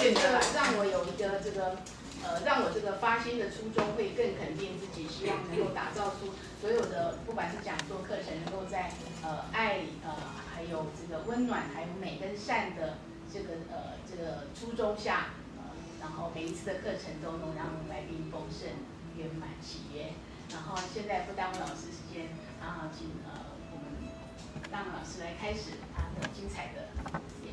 觉得让我有一个这个让我这个发心的初衷会更肯定自己，希望能够打造出所有的不管是讲座课程能够在爱里还有这个温暖还有美跟善的这个初衷下然后每一次的课程都能让来宾丰盛圆满喜悦。然后现在不耽误老师时间啊，请我们让老师来开始他的精彩的演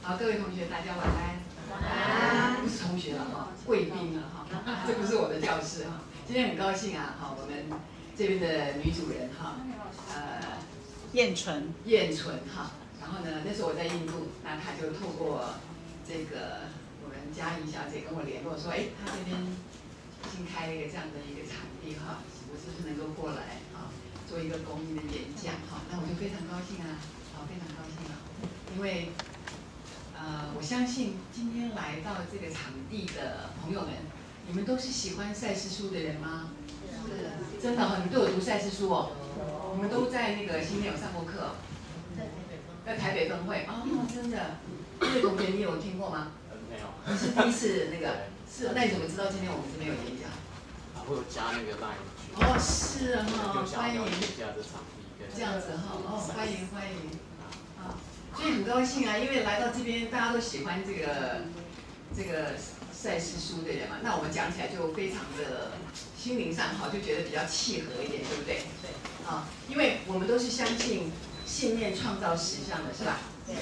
好，各位同学，大家晚安。晚安。不是同学了哈，贵宾了哈，这不是我的教室哈。今天很高兴啊，哈，我们这边的女主人哈，燕纯哈。然后呢，那时候我在印度，那她就透过这个我们嘉怡小姐跟我联络说，哎，她这边新开了一个这样的一个场地哈。我是不是能够过来啊，做一个公益的演讲哈？那我就非常高兴啊，非常高兴啊，因为我相信今天来到这个场地的朋友们，你们都是喜欢赛斯书的人吗？是，真的哦，你们都有读赛斯书哦，你们都在那个新店有上过课哦，在台北分会哦，真的，这个同学你有听过吗？没有，你是第一次那个，是，那你怎么知道今天我们这边有演讲？啊，我有加那个 LINE。哦，是哈，欢迎，这样子哈，哦，欢迎，啊，所以很高兴啊，因为来到这边，大家都喜欢这个赛斯书的人嘛，那我们讲起来就非常的心灵上哈，就觉得比较契合一点，对不对？对，啊，因为我们都是相信信念创造实相的，是吧？对。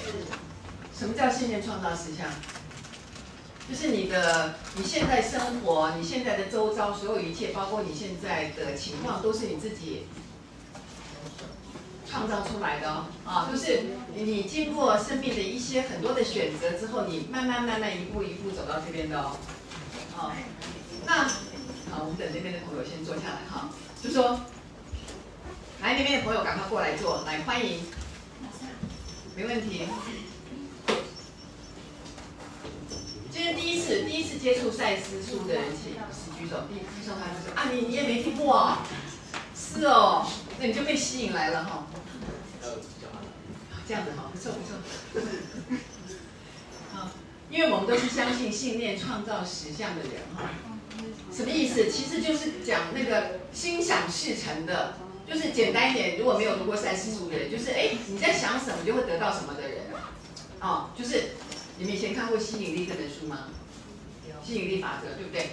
什么叫信念创造实相？就是你现在生活，你现在的周遭所有一切，包括你现在的情况，都是你自己创造出来的哦。啊，都是你经过生命的一些很多的选择之后，你慢慢一步走到这边的哦。好，那好，我们等那边的朋友先坐下来哈。就说，来那边的朋友赶快过来坐，来欢迎，没问题。今天第一次接触赛斯书的人，请举手。第一手他就说啊，你也没听过哦，是哦，那你就被吸引来了哈。这样子哈，不错。好，因为我们都是相信信念创造实相的人哈。什么意思？其实就是讲那个心想事成的，就是简单一点。如果没有读过赛斯书的人，就是哎你在想什么就会得到什么的人，哦，就是。你们以前看过《吸引力》这本书吗？吸引力法则，对不对？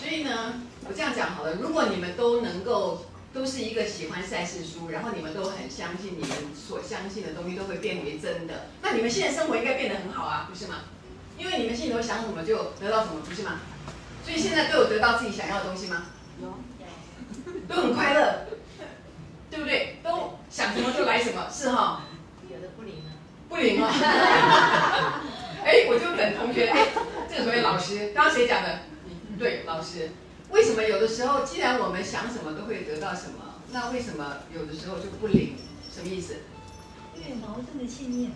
所以呢，我这样讲好了。如果你们都是一个喜欢赛事书，然后你们都很相信你们所相信的东西都会变为真的，那你们现在生活应该变得很好啊，不是吗？因为你们心里头想什么就得到什么，不是吗？所以现在都有得到自己想要的东西吗？有，都很快乐，对不对？都想什么就来什么，是哈？有的不灵啊。哎，我就等同学。哎，这个同学老师，刚刚谁讲的？对，老师。为什么有的时候，既然我们想什么都会得到什么，那为什么有的时候就不灵？什么意思？对，矛盾的信念。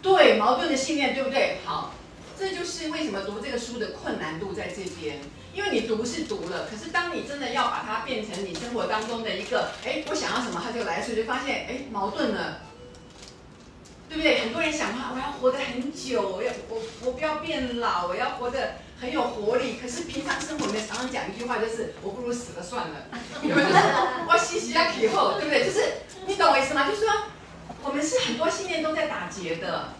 对，矛盾的信念，对不对？好，这就是为什么读这个书的困难度在这边，因为你读是读了，可是当你真的要把它变成你生活当中的一个，哎，我想要什么，它就来，所以就发现，哎，矛盾了。对不对？很多人想嘛，我要活得很久，我不要变老，我要活得很有活力。可是平常生活里面常常讲一句话，就是我不如死了算了。你们就是我死啊以后，对不对？就是你懂我意思吗？就是说我们是很多信念都在打结的，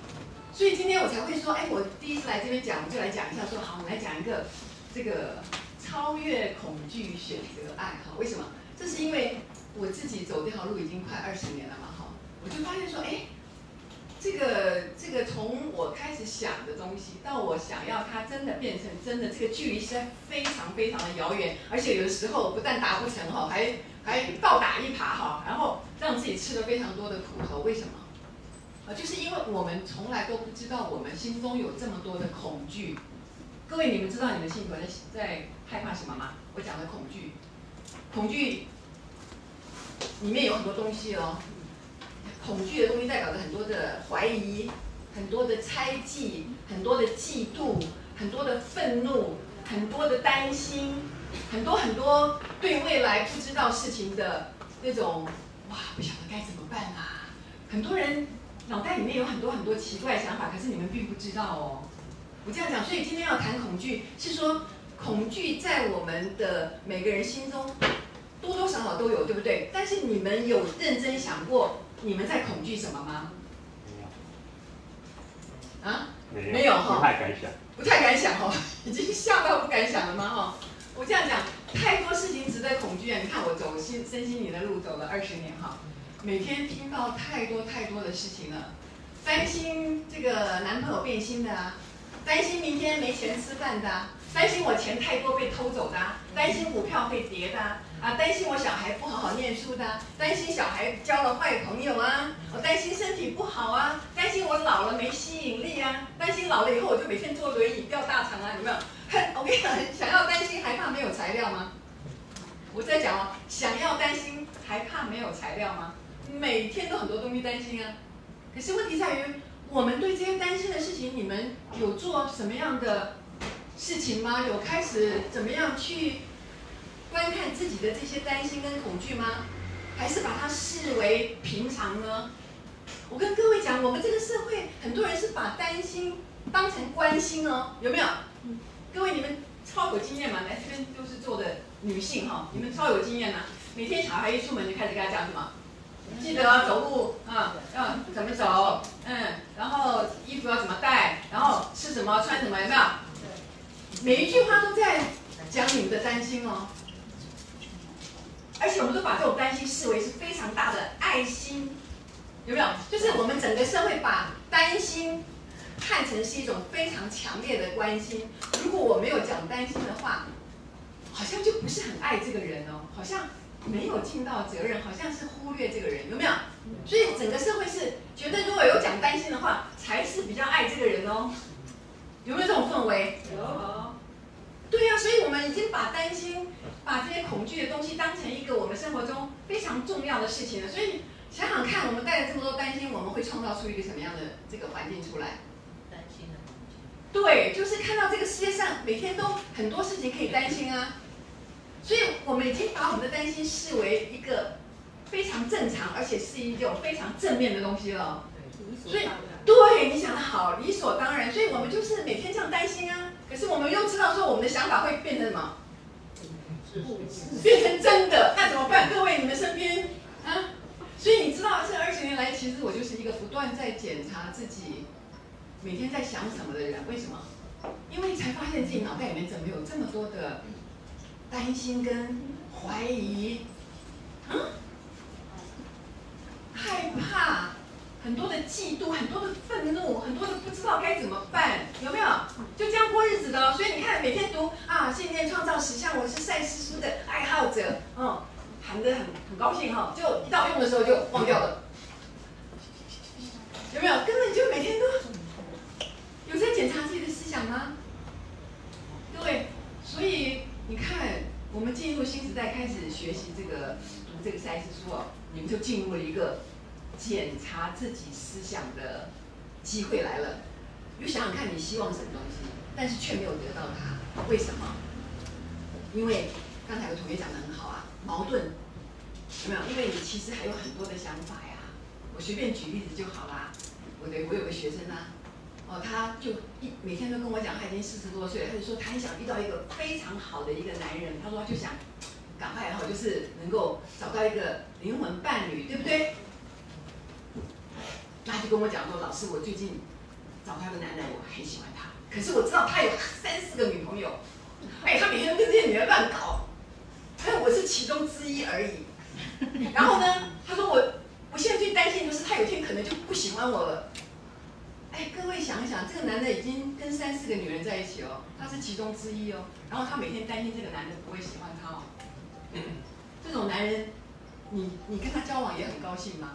所以今天我才会说，哎，我第一次来这边讲，我就来讲一下说，好，我们来讲一个这个超越恐惧选择爱哈。为什么？这是因为我自己走这条路已经快20年了嘛哈，我就发现说，哎。这个从我开始想的东西到我想要它真的变成真的，这个距离实在非常非常的遥远，而且有的时候不但达不成哈，还倒打一耙哈，然后让自己吃了非常多的苦头。为什么？就是因为我们从来都不知道我们心中有这么多的恐惧，各位，你们知道你们信徒在害怕什么吗？我讲的恐惧，恐惧里面有很多东西哦。恐惧的东西代表着很多的怀疑，很多的猜忌，很多的嫉妒，很多的愤怒，很多的担心，很多对未来不知道事情的那种哇，不晓得该怎么办啊！很多人脑袋里面有很多奇怪的想法，可是你们并不知道哦。我这样讲，所以今天要谈恐惧，是说恐惧在我们的每个人心中多多少少都有，对不对？但是你们有认真想过你们在恐惧什么吗？没有。啊？没有哈。不太敢想。不太敢想哦，已经吓到不敢想了吗？哈，我这样讲，太多事情值得恐惧啊！你看我走身心灵的路走了20年哈，每天听到太多的事情了，担心这个男朋友变心的啊。担心明天没钱吃饭的、啊，担心我钱太多被偷走的、啊，担心股票会跌的啊，担心我小孩不好好念书的、啊，担心小孩交了坏朋友啊，我担心身体不好啊，担心我老了没吸引力啊，担心老了以后我就每天坐轮椅掉大肠啊，有没有？我跟你讲，想要担心还怕没有材料吗？我在讲哦，想要担心还怕没有材料吗？每天都很多东西担心啊，可是问题在于。我们对这些担心的事情，你们有做什么样的事情吗？有开始怎么样去观看自己的这些担心跟恐惧吗？还是把它视为平常呢？我跟各位讲，我们这个社会很多人是把担心当成关心哦，有没有？各位你们超有经验嘛？来这边都是做的女性哈、哦，你们超有经验呐、啊！每天小孩一出门就开始跟他讲什么？记得走路啊，要、怎么走？然后衣服要怎么带？然后吃什么，穿什么？有没有？每一句话都在讲你们的担心哦。而且我们都把这种担心视为是非常大的爱心，有没有？就是我们整个社会把担心看成是一种非常强烈的关心。如果我没有讲担心的话，好像就不是很爱这个人哦，好像。没有尽到责任，好像是忽略这个人，有没有？所以整个社会是觉得如果有讲担心的话，才是比较爱这个人哦，有没有这种氛围？有。对呀、啊，所以我们已经把担心、把这些恐惧的东西当成一个我们生活中非常重要的事情了。所以想想看，我们带着这么多担心，我们会创造出一个什么样的这个环境出来？担心的环境。对，就是看到这个世界上每天都很多事情可以担心啊。所以我们已经把我们的担心视为一个非常正常，而且是一种非常正面的东西了。所以，对，你想的好，理所当然。所以我们就是每天这样担心啊。可是我们又知道说我们的想法会变成什么？变成真的，那怎么办？各位，你们身边啊？所以你知道，这20年来，其实我就是一个不断在检查自己，每天在想什么的人。为什么？因为才发现自己脑袋里面怎么有这么多的。担心跟怀疑，害怕，很多的嫉妒，很多的愤怒，很多的不知道该怎么办，有没有？就这样过日子的、哦。所以你看，每天读啊，信念创造实相，我是赛斯书的爱好者，谈得很高兴哈、哦，就一到用的时候就忘掉了，有没有？根本就每天都有在检查自己的思想吗？各位，所以。你看，我们进入新时代，开始学习这个读这个赛斯书哦，你们就进入了一个检查自己思想的机会来了。你就想想看，你希望什么东西，但是却没有得到它，为什么？因为刚才有同学讲得很好啊，矛盾有没有？因为你其实还有很多的想法呀。我随便举例子就好啦。我有个学生啊。哦，他就每天都跟我讲，他已经40多岁了，他就说他很想遇到一个非常好的一个男人，他说他就想赶快哈，就是能够找到一个灵魂伴侣，对不对？那他就跟我讲说，老师，我最近找他的男人，我很喜欢他，可是我知道他有3、4个女朋友，哎，他每天跟这些女人乱搞，哎，我是其中之一而已。然后呢，他说我现在最担心的就是他有一天可能就不喜欢我了。哎，各位想一想，这个男的已经跟3、4个女人在一起哦，他是其中之一哦。然后他每天担心这个男的不会喜欢他哦。这种男人，你跟他交往也很高兴吗？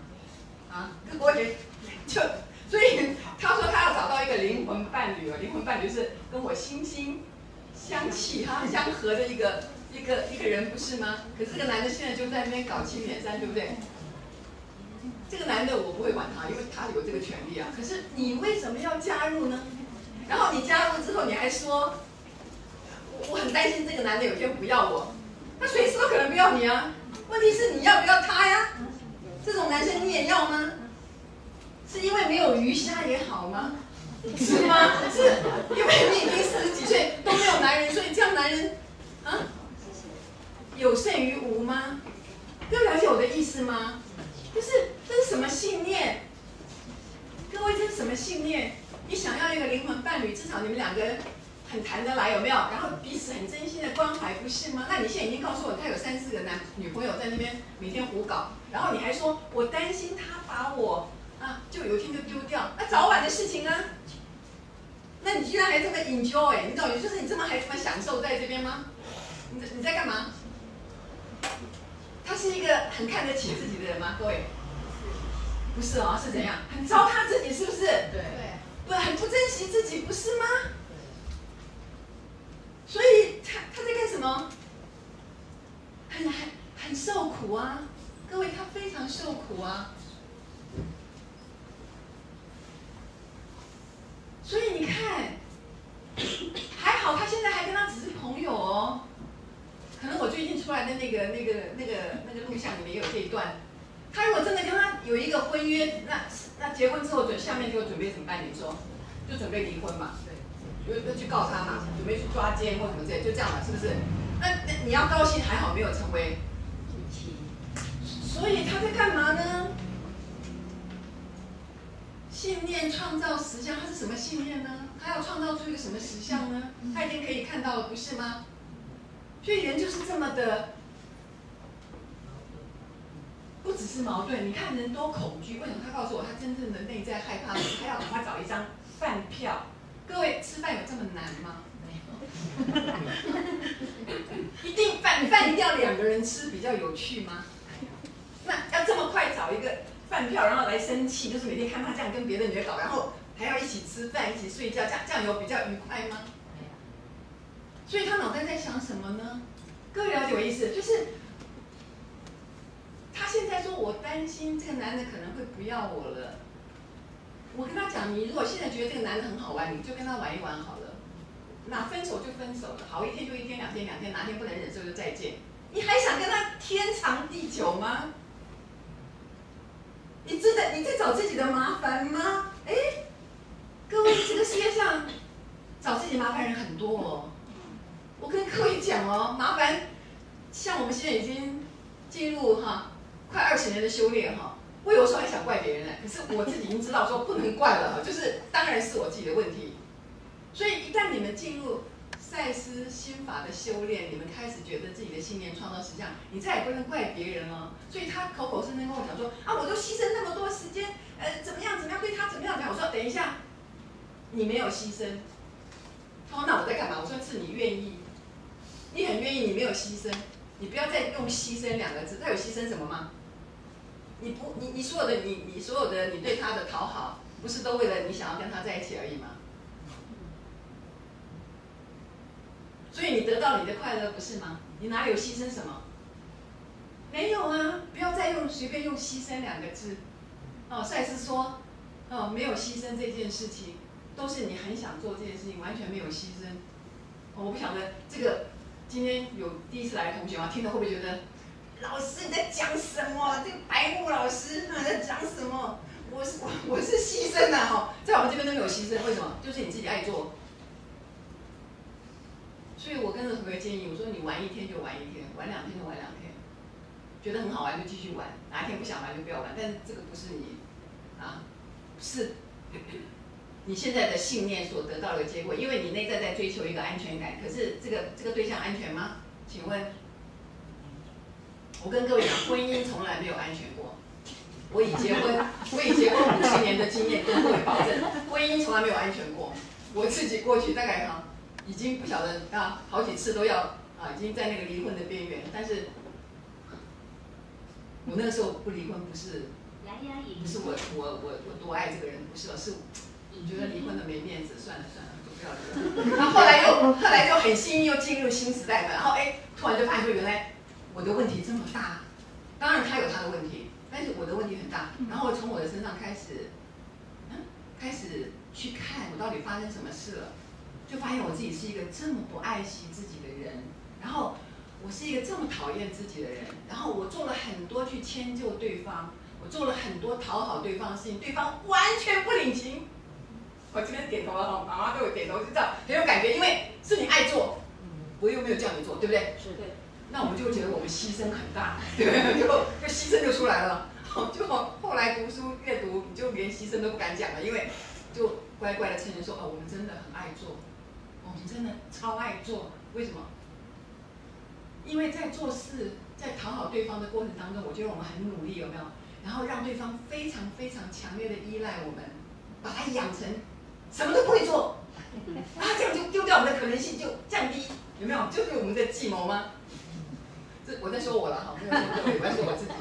啊，我也就所以他说他要找到一个灵魂伴侣，灵魂伴侣是跟我心心相契哈相合的一个人，不是吗？可是这个男的现在就在那边搞7.3，对不对？这个男的我不会管他，因为他有这个权利啊。可是你为什么要加入呢？然后你加入之后，你还说，我很担心这个男的有一天不要我，他随时都可能不要你啊。问题是你要不要他呀？这种男生你也要吗？是因为没有鱼虾也好吗？是吗？是因为你已经40几岁都没有男人，所以这样男人啊，有胜于无吗？各位了解我的意思吗？就是这是什么信念？各位这是什么信念？你想要一个灵魂伴侣，至少你们两个很谈得来，有没有？然后彼此很真心的关怀，不是吗？那你现在已经告诉我，他有3、4个女朋友在那边每天胡搞，然后你还说我担心他把我啊，就有一天就丢掉，那早晚的事情啊。那你居然还这么 enjoy， 你懂？也就是你这么还这么享受在这边吗？你在干嘛？他是一个很看得起自己的人吗？各位，不是哦，是怎样？很糟蹋自己，是不是？对。对，很不珍惜自己，不是吗？所以他在干什么？很受苦啊，各位，他非常受苦啊。所以你看，还好他现在还跟他只是朋友哦。可能我最近出来的那个录像里面有这一段。他如果真的跟他有一个婚约，那结婚之后下面就准备怎么办？你说，就准备离婚嘛，对，就去告他嘛，准备去抓奸或什么之类，就这样嘛，是不是？那你要高兴，还好没有成为夫妻。所以他在干嘛呢？信念创造实相，他是什么信念呢？他要创造出一个什么实相呢？他已经可以看到了，不是吗？所以人就是这么的，不只是矛盾。你看人多恐惧，为什么他告诉我他真正的内在害怕？他要赶快找一张饭票。各位吃饭有这么难吗？没有。一定饭一定要2个人吃比较有趣吗？那要这么快找一个饭票，然后来生气，就是每天看他这样跟别的女的搞，然后还要一起吃饭、一起睡觉，这样有比较愉快吗？所以他脑袋在想什么呢？各位了解我意思，就是他现在说我担心这个男的可能会不要我了。我跟他讲，你如果现在觉得这个男的很好玩，你就跟他玩一玩好了。那分手就分手了，好一天就一天，2天2天，哪天不能忍受就再见。你还想跟他天长地久吗？你在找自己的麻烦吗？哎，各位，这个世界上找自己麻烦人很多哦。我跟各位讲哦，麻烦，像我们现在已经进入快20年的修炼哈。我有时候还想怪别人呢，可是我自己已经知道说不能怪了，就是当然是我自己的问题。所以一旦你们进入赛斯心法的修炼，你们开始觉得自己的信念创造实相，你再也不能怪别人了。所以他口口声声跟我讲说啊，我都牺牲那么多时间，怎么样对他怎么样。我说等一下，你没有牺牲。他说那我在干嘛？我说是你愿意，你很愿意，你没有牺牲，你不要再用牺牲2个字。他有牺牲什么吗？你所有的你对他的讨好，不是都为了你想要跟他在一起而已吗？所以你得到你的快乐不是吗？你哪里有牺牲什么？没有啊！不要再随便用牺牲2个字。哦，赛斯说，哦，没有牺牲这件事情，都是你很想做这件事情，完全没有牺牲。哦，我不晓得这个今天有第一次来的同学吗？听了会不会觉得？老师你在讲什么？这个白木老师你在讲什么？我是牺牲啊！哈，在我们这边都没有牺牲，为什么？就是你自己爱做。所以我跟着同学建议，我说你玩一天就玩一天，玩2天就玩2天，觉得很好玩就继续玩，哪一天不想玩就不要玩。但是这个不是你啊，是你现在的信念所得到的结果，因为你内在在追求一个安全感，可是这个对象安全吗？请问？我跟各位讲，婚姻从来没有安全过。我以结婚50年的经验跟各位保证，婚姻从来没有安全过。我自己过去大概已经不晓得好几次都要已经在那个离婚的边缘。但是，我那个时候不离婚不是不是我多爱这个人，不是，是你觉得离婚的没面子，算了算了，都不要离了。然后后来就很幸运又进入新时代嘛，然后哎，突然就发现说原来我的问题这么大，当然他有他的问题，但是我的问题很大。然后从我的身上开始，开始去看我到底发生什么事了，就发现我自己是一个这么不爱惜自己的人，然后我是一个这么讨厌自己的人，然后我做了很多去迁就对方。我做了很多讨好对方的事情，对方完全不领情。我这边点头了，妈妈对我点头，就这样很有感觉，因为是你爱做，我又没有叫你做，对不对？是对。那我们就觉得我们牺牲很大，对不对？就牺牲就出来了。就后来读书阅读，你就连牺牲都不敢讲了，因为就乖乖的承认说，哦，我们真的很爱做，我们真的超爱做。为什么？因为在做事，在讨好对方的过程当中，我觉得我们很努力，有没有？然后让对方非常非常强烈的依赖我们，把他养成什么都不会做，然后这样就丢掉我们的可能性，就降低，有没有？就是我们的计谋吗？这我在说我了哈，没有说各位，我在说我自己。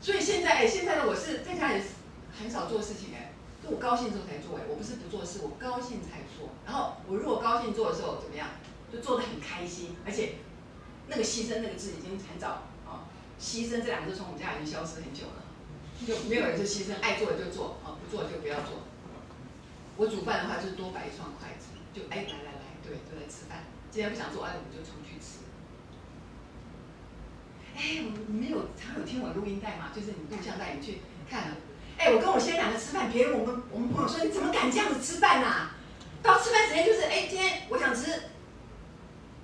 所以现在现在的我是在家里很少做事情就我高兴的时候才做我不是不做事，我高兴才做。然后我如果高兴做的时候怎么样，就做得很开心，而且那个牺牲那个字已经很早。牺牲这两个字从我们家已经消失很久了，就没有人是牺牲，爱做的就做，不做就不要做。我煮饭的话就是多摆一双筷子，就来，对，就来吃饭。今天不想做，我们就出去吃。我没有常有听我录音带嘛，就是你录像带你去看了。我跟我先生两个吃饭，别人我们朋友说你怎么敢这样子吃饭啊？到吃饭时间就是今天我想吃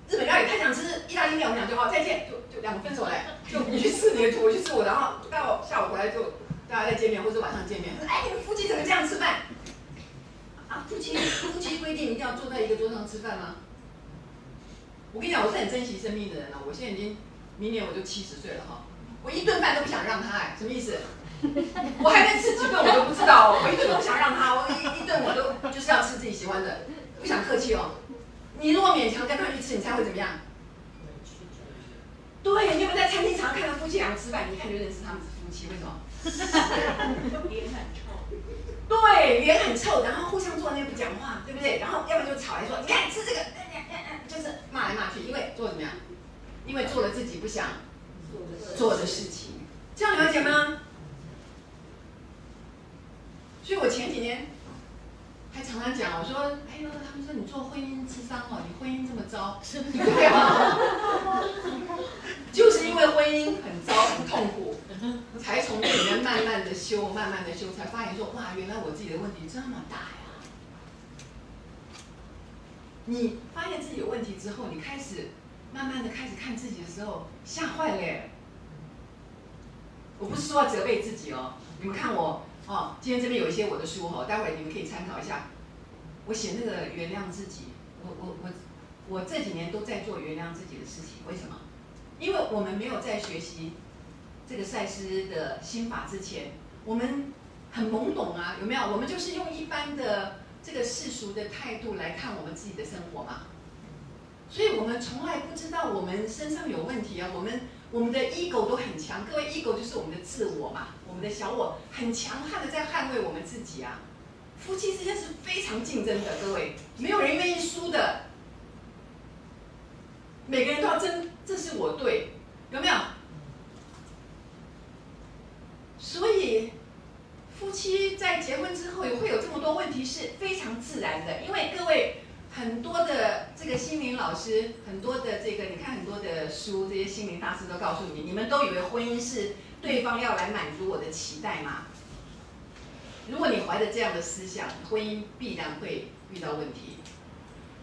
日本料理，他想吃意大利面，我们俩就好再见，就两个分手嘞。就你去吃你的，我去吃我的，然后到下午回来就大家再见面，或者晚上见面。你们夫妻怎么这样吃饭？夫妻规定一定要坐在一个桌上吃饭吗？我跟你讲，我是很珍惜生命的人了。我现在已经明年我就70岁了哈，我一顿饭都不想让他什么意思？我还能吃几顿我都不知道我一顿都不想让他，我一顿我都就是要吃自己喜欢的，不想客气哦。你如果勉强跟他去吃，你才会怎么样？对，你有没有在餐厅常看到夫妻两个吃饭？你一看就认识他们是夫妻，为什么？脸很臭。对，脸很臭，然后互相坐那不讲话，对不对？然后要不然就吵来说，你看吃这个，就是骂来骂去，因为做怎么样？因为做了自己不想做的事情，这样了解吗？所以我前几年。还常常讲，我说，他们说你做婚姻諮商哦，你婚姻这么糟，对吗？就是因为婚姻很糟、很痛苦，才从里面慢慢的修，才发现说，哇，原来我自己的问题这么大呀！你发现自己有问题之后，你开始慢慢的开始看自己的时候，吓坏了耶！我不是说要责备自己哦，你们看我。今天这边有一些我的书待会你们可以参考一下。我写那个原谅自己，我这几年都在做原谅自己的事情，为什么？因为我们没有在学习这个赛斯的心法之前，我们很懵懂啊，有没有？我们就是用一般的这个世俗的态度来看我们自己的生活嘛，所以我们从来不知道我们身上有问题啊，我们的 ego 都很强，各位 ego 就是我们的自我嘛，我们的小我很强悍的在捍卫我们自己啊。夫妻之间是非常竞争的，各位，没有人愿意输的，每个人都要争，这是我对，有没有？所以夫妻在结婚之后也会有这么多问题是非常自然的，因为各位。很多的这个心灵老师，很多的这个你看很多的书，这些心灵大师都告诉你，你们都以为婚姻是对方要来满足我的期待吗？如果你怀着这样的思想，婚姻必然会遇到问题。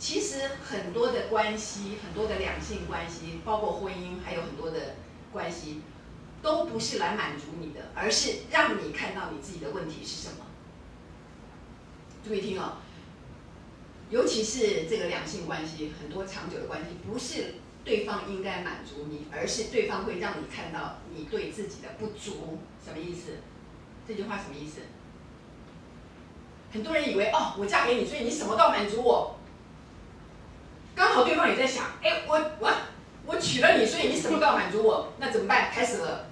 其实很多的关系，很多的两性关系，包括婚姻，还有很多的关系，都不是来满足你的，而是让你看到你自己的问题是什么。注意听哦。尤其是这个两性关系，很多长久的关系，不是对方应该满足你，而是对方会让你看到你对自己的不足。什么意思？这句话什么意思？很多人以为我嫁给你，所以你什么都要满足我。刚好对方也在想，我娶了你，所以你什么都要满足我，那怎么办？开始了。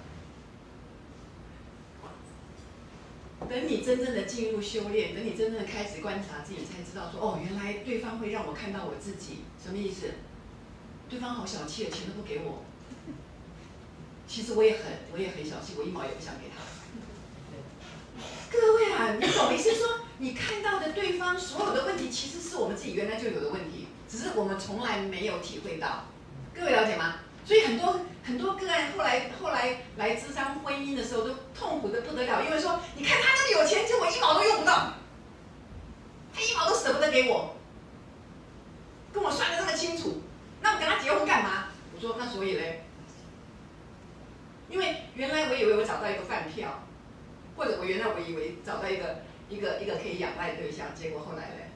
等你真正的进入修炼，等你真正的开始观察自己，才知道说，哦，原来对方会让我看到我自己，什么意思？对方好小气，钱都不给我。其实我也很小气，我一毛也不想给他。各位啊，你懂意思说，你看到的对方所有的问题，其实是我们自己原来就有的问题，只是我们从来没有体会到。各位了解吗？所以很多个案后来来咨商婚姻的时候，都痛苦的不得了，因为说，你看他那么有钱，结果一毛都用不到，他一毛都舍不得给我，跟我算得那么清楚，那我跟他结婚干嘛？我说那所以嘞，因为原来我以为我找到一个饭票，或者我以为找到一个可以仰赖的对象，结果后来嘞，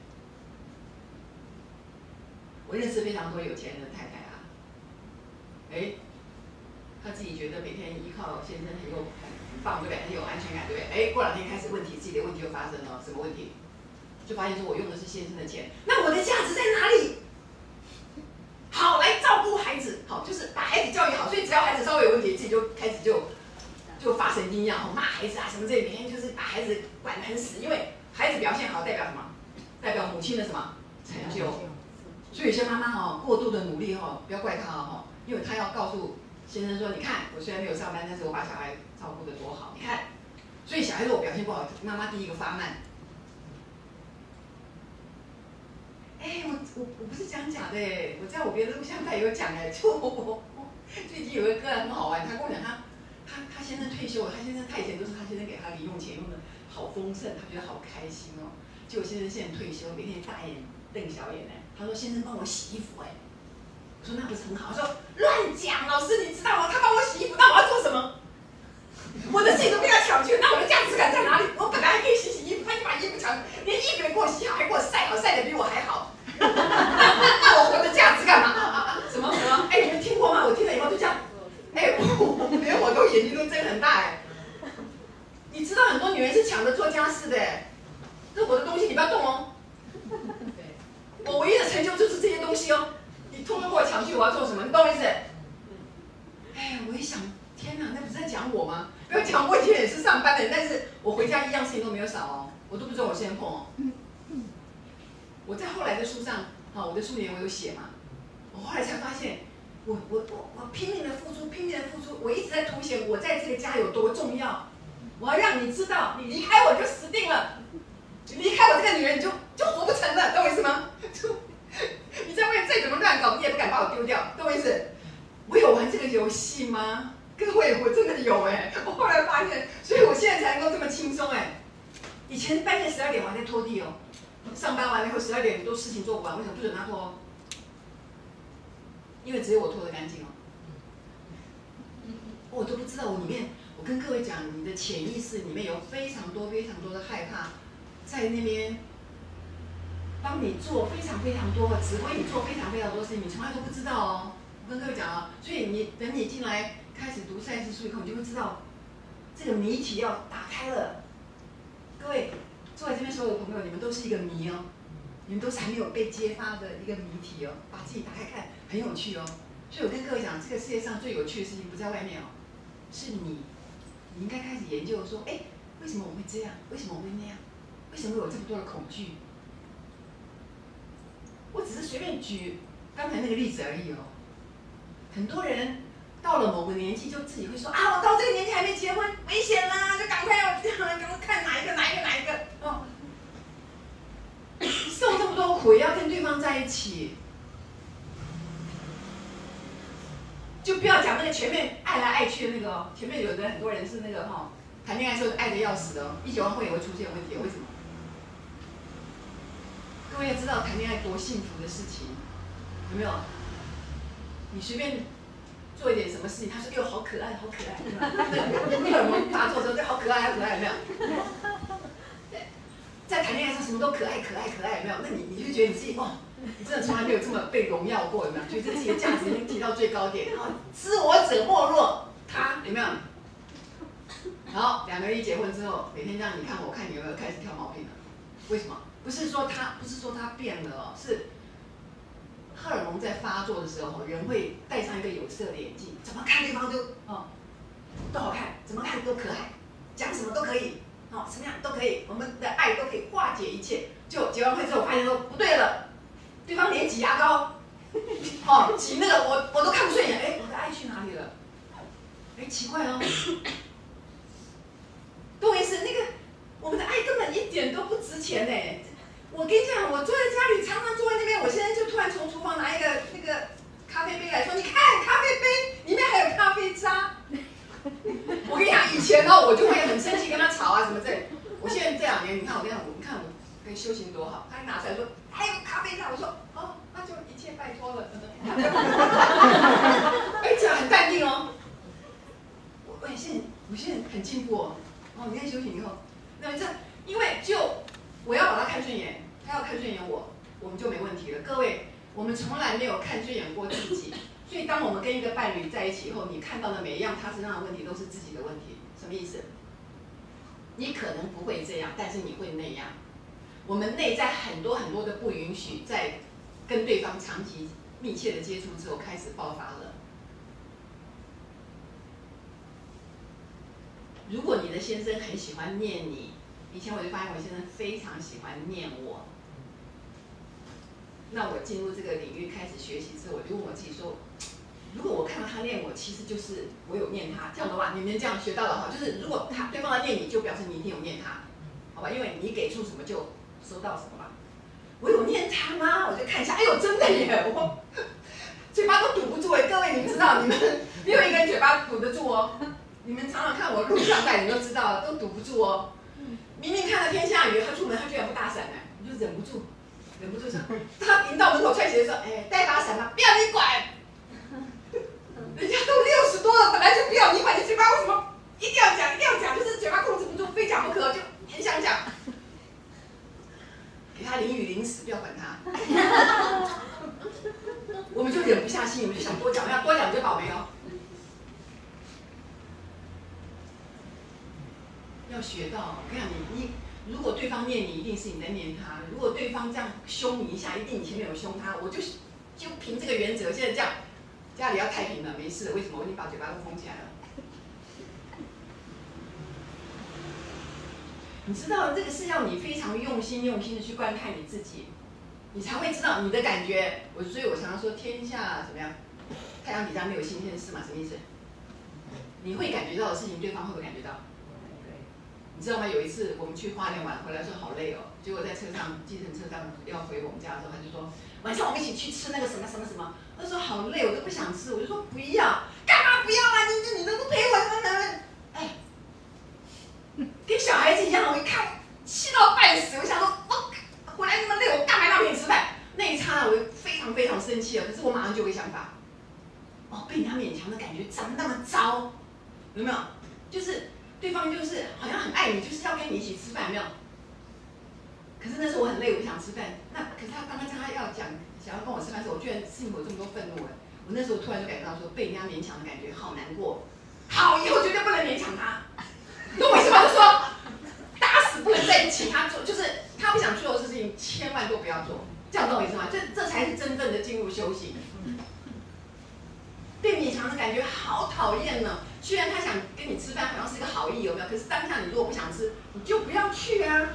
我认识非常多有钱人的太太。 哎，他自己觉得每天依靠先生很棒，对不对？很有安全感，对不对？哎，过两天开始自己的问题就发生了，什么问题？就发现说我用的是先生的钱，那我的价值在哪里？好，来照顾孩子，好，就是把孩子教育好，所以只要孩子稍微有问题，自己就开始就发神经一样，骂孩子啊什么这，每天就是把孩子管得很死，因为孩子表现好代表什么？代表母亲的什么成就？所以有些妈妈哦，过度的努力哦，不要怪她哦。 因为他要告诉先生说：“你看，我虽然没有上班，但是我把小孩照顾得多好，你看。”所以小孩如果表现不好，妈妈第一个发难。哎，我不是这样讲的，我在我别的录像带有讲哎，就我最近有一个很好玩，他跟我讲他先生退休了，他先生他以前都是他先生给他零用钱用的好丰盛，他觉得好开心哦。结果先生现在退休，每天大眼瞪小眼哎，他说：“先生帮我洗衣服哎。” 我说那不是很好？我说乱讲，老师你知道吗？他帮我洗衣服，那我要做什么？我的事情都被他抢去，那我的价值感在哪里？我本来还可以洗衣服，他就把衣服抢去，连衣服也给我洗好，还给我晒好，晒得比我还好。那我活的价值干嘛？什么什么？哎，你们听过吗？我听了以后就这样，哎，我连我都眼睛都睁很大哎。你知道很多女人是抢着做家事的哎，这我的东西你不要动哦。我唯一的成就就是这些东西哦。 你通通给我抢去，我要做什么？你懂我意思？哎，我一想，天哪，那不是在讲我吗？不要讲我以前也是上班的人，但是我回家一样事情都没有少哦，我都不准我先碰哦。我在后来的书上，啊，我的书里面我有写嘛。我后来才发现，我拼命的付出，拼命的付出，我一直在凸显我在这个家有多重要。我要让你知道，你离开我就死定了，你离开我这个女人你就活不成了，懂我意思吗？就。 你在外面再怎么乱搞，你也不敢把我丢掉，懂我意思？我有玩这个游戏吗？各位，我真的有哎、欸！我后来发现，所以我现在才能够这么轻松哎、欸。以前半夜12点我还在拖地哦，上班完了以后12点多事情做不完，为什么不准他拖哦？因为只有我拖得干净哦。我都不知道我里面，我跟各位讲，你的潜意识里面有非常多非常多的害怕，在那边。 帮你做非常非常多，指挥你做非常非常多事情，你从来都不知道哦。我跟各位讲啊，所以等你进来开始读赛事书以后，你就会知道这个谜题要打开了。各位坐在这边所有的朋友，你们都是一个谜哦，你们都是还没有被揭发的一个谜题哦，把自己打开看，很有趣哦。所以我跟各位讲，这个世界上最有趣的事情不在外面哦，是你。你应该开始研究说，哎，为什么我会这样？为什么我会那样？为什么有这么多的恐惧？ 我只是随便举刚才那个例子而已哦。很多人到了某个年纪，就自己会说啊，我到这个年纪还没结婚，危险啦，就赶快要赶快看哪一个哦，受这么多苦，要跟对方在一起，就不要讲那个前面爱来爱去的那个哦。前面有的很多人是那个哈、哦，谈恋爱时候爱得要死的哦，一结完婚也会出现问题，为什么？ 各位要知道谈恋爱多幸福的事情，有没有？你随便做一点什么事情，他说：“哎呦，好可爱，好可爱！”荷尔蒙发作的时候，这好可爱，好可爱，有没有？在谈恋爱上什么都可爱，可爱，可爱，有没有？那你就觉得你自己哇，你真的从来没有这么被荣耀过，有没有？觉得自己的价值已经提到最高点，然后知我者莫若他，有没有？好，两个人一结婚之后，每天这样你看我看你，有没有开始挑毛病了？为什么？ 不是说他变了哦，是荷尔蒙在发作的时候，人会戴上一个有色的眼镜，怎么看对方都好看，怎么看都可爱，讲什么都可以，哦，什么样都可以，我们的爱都可以化解一切。就结完婚之后，我发现说不对了，对方连挤牙膏，哦，挤那个我都看不顺眼，哎，我的爱去哪里了？哎，奇怪哦，各位是那个我们的爱根本一点都不值钱哎。我跟你讲，我坐在家里常常坐在那边，我现在就突然从厨房拿一个那个咖啡杯来说，你看咖啡杯里面还有咖啡渣。我跟你讲，以前呢，我就会很生气跟他吵啊什么之类。我现在这2年，你看我这样，你看我可以修行多好。他拿出来说，还有咖啡渣，我说哦，那就一切拜托了。哎，这样很淡定哦。我现在很进步哦。哦，你看修行以后，那这因为就我要把他看顺眼，他要看顺眼我，我们就没问题了。各位，我们从来没有看顺眼过自己。所以，当我们跟一个伴侣在一起以后，你看到的每一样他身上的问题都是自己的问题，什么意思？你可能不会这样，但是你会那样。我们内在很多很多的不允许，在跟对方长期密切的接触之后开始爆发了。如果你的先生很喜欢念你，以前我就发现我先生非常喜欢念我。那我进入这个领域开始学习之后，我就问我自己说，如果我看到他念我，其实就是我有念他，这样的话，你们这样学到的话，就是如果他对方来念你，就表示你一定有念他，好吧？因为你给出什么就收到什么嘛。我有念他吗？我就看一下，哎呦，真的耶！我嘴巴都堵不住哎，各位你们知道，你们没有一个人嘴巴堵得住哦。你们常常看我录像带，你都知道了，都堵不住哦。明明看到天下雨，他出门他居然不打伞哎，你就忍不住。忍不住说，他迎到门口踹鞋说：“哎，带把伞吧，不要你管，人家都60多了，本来就不要你管，你嘴巴为什么一定要讲，一定要讲，就是嘴巴控制不住，非讲不可，就很想讲。给他淋雨淋死，不要管他。我们就忍不下心，我们就想多讲，要多讲你就倒霉哦。要学到，我跟你讲，你。”如果对方念你，一定是你在念他；如果对方这样凶你一下，一定你前面有凶他。我就凭这个原则，现在这样，家里要太平了，没事。为什么？我已经把嘴巴都封起来了。你知道这个是要你非常用心的去观看你自己，你才会知道你的感觉。所以我常常说，天下怎么样？太阳底下没有新鲜事嘛，什么意思？你会感觉到的事情，对方会不会感觉到？你知道吗？有一次我们去花莲玩回来，说好累哦。结果在车上，计程车上要回我们家的时候，他就说晚上我们一起去吃那个什么什么什么。他说好累，我都不想吃。我就说不要，干嘛不要啊？你能不陪我？哎，跟小孩子一样，我一看气到半死。我想说，我回来这么累，我干嘛让你吃饭？那一刹那我就非常生气了。可是我马上就有个想法，哦，被人家勉强的感觉怎么那么糟？有没有？就是。对方就是好像很爱你，就是要跟你一起吃饭，有没有？可是那时候我很累，我不想吃饭。那可是他刚刚他要讲想要跟我吃饭的时候，我居然心里有这么多愤怒哎！我那时候突然就感觉到说被人家勉强的感觉好难过，好，以后绝对不能勉强他。懂我意思吗？就说打死不能再请他做，就是他不想做的事情千万都不要做，这样懂我意思吗？这才是真正的进入修行。被勉强的感觉好讨厌呢。虽然他想跟你吃饭，好像是个好意，有没有？可是当下你如果不想吃，你就不要去啊。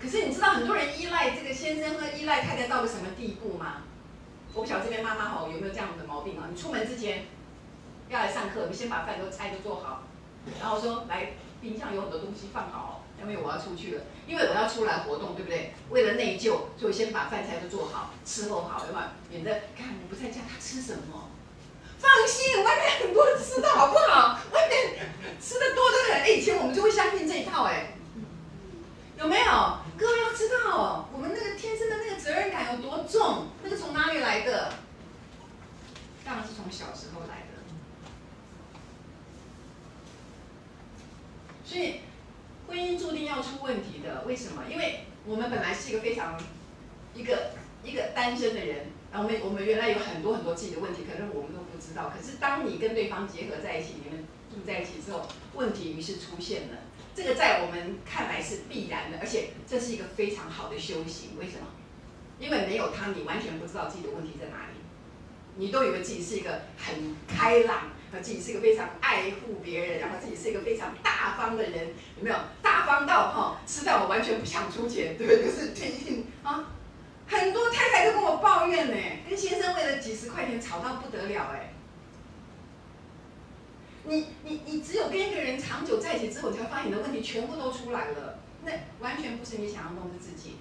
可是你知道很多人依赖这个先生和依赖太太到了什么地步吗？我不晓得这边妈妈好有没有这样的毛病啊？你出门之前要来上课，你先把饭都菜都做好，然后说来冰箱有很多东西放好，因为我要出去了，因为我要出来活动，对不对？为了内疚，所以先把饭菜都做好，伺候好，对吧？免得看我不在家他吃什么。放心，外面很多吃的好不好？外面吃的多得很。哎，以前我们就会相信这一套，哎，有没有？各位要知道，我们那个天生的那个责任感有多重，那个从哪里来的？当然是从小时候来的。所以，婚姻注定要出问题的。为什么？因为我们本来是一个非常一个单身的人，然后我们原来有很多很多自己的问题，可能我们都。知道，可是当你跟对方结合在一起，你们住在一起之后，问题于是出现了。这个在我们看来是必然的，而且这是一个非常好的修行。为什么？因为没有他，你完全不知道自己的问题在哪里，你都以为自己是一个很开朗、自己是一个非常爱护别人，然后自己是一个非常大方的人，有没有？大方到吃到我完全不想出钱，对不对？就是最近啊，很多太太都跟我抱怨呢，跟先生为了几十块钱吵到不得了哎。你只有跟一个人长久在一起之后，你才发现你的问题全部都出来了，那完全不是你想要弄的自己。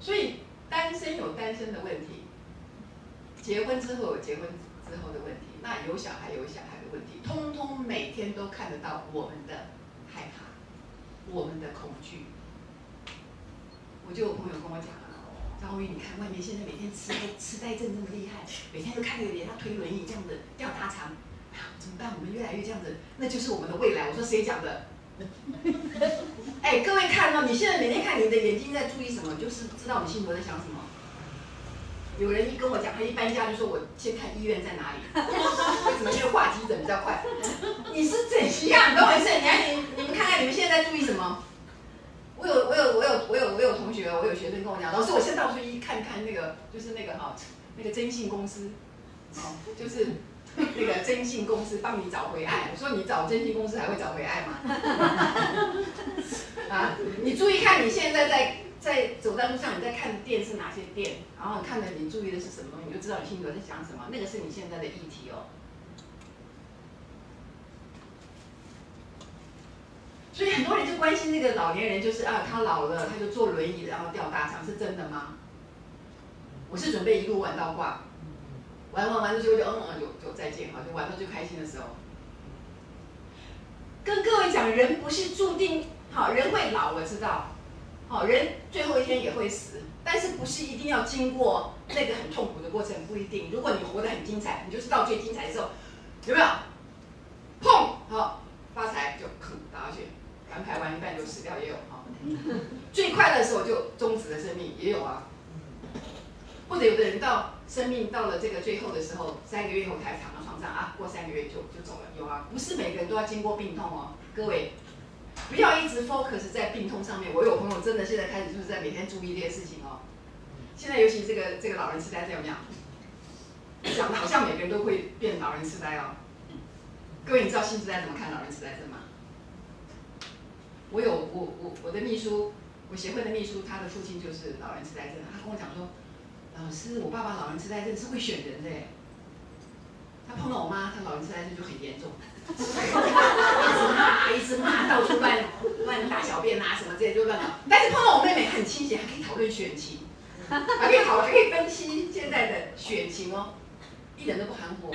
所以单身有单身的问题，结婚之后有结婚之后的问题，那有小孩有小孩的问题，通通每天都看得到我们的害怕，我们的恐惧。我就有朋友跟我讲啊，张宏宇，你看外面现在每天痴呆症这么厉害，每天都看那个人他推轮椅这样子吊大肠，啊，怎么办？我们越来越这样子，那就是我们的未来。我说谁讲的？ 哎，各位看哦，你现在每天看你的眼睛在注意什么，就是知道你心里在想什么。有人一跟我讲，他一搬家就说我先看医院在哪里，为什么？因为挂急诊比较快。你是怎样？等我一下，你们看看你们现在在注意什么？我有同学，我有学生跟我讲，老师，我现在到处一看看那个，就是那个那个征信公司，就是。 那个征信公司帮你找回爱，我说你找征信公司还会找回爱吗？啊，你注意看，你现在在走在路上，你在看店是哪些店，然后看了你注意的是什么，你就知道你心里在想什么，那个是你现在的议题哦。所以很多人就关心那个老年人，就是啊，他老了，他就坐轮椅，然后吊大肠，是真的吗？我是准备一路玩到挂。 玩的时候就就再见哈，就玩到最开心的时候。跟各位讲，人不是注定好，人会老，我知道，好人最后一天也会死，但是不是一定要经过那个很痛苦的过程，不一定。如果你活得很精彩，你就是到最精彩的时候，有没有？碰好发财就打下去，玩牌玩一半就死掉也有哈。最快乐的时候就终止了生命也有啊，或者有的人到。 生命到了这个最后的时候，3个月后才躺到床上啊，过3个月就走了。有啊，不是每个人都要经过病痛哦，各位，不要一直 focus 在病痛上面。我有朋友真的现在开始就是在每天注意这些事情哦。现在尤其这个老人痴呆有没有？讲的好像每个人都会变老人痴呆哦。各位，你知道新时代怎么看老人痴呆症吗？我的秘书，我协会的秘书，他的父亲就是老人痴呆症，他跟我讲说。 老师，我爸爸老人痴呆症是会选人的耶，他碰到我妈，他老人痴呆症就很严重，一直骂，到处乱大小便啊什么之类就乱搞。但是碰到我妹妹很清醒，还可以讨论选情，还可以分析现在的选情哦，一点都不含糊。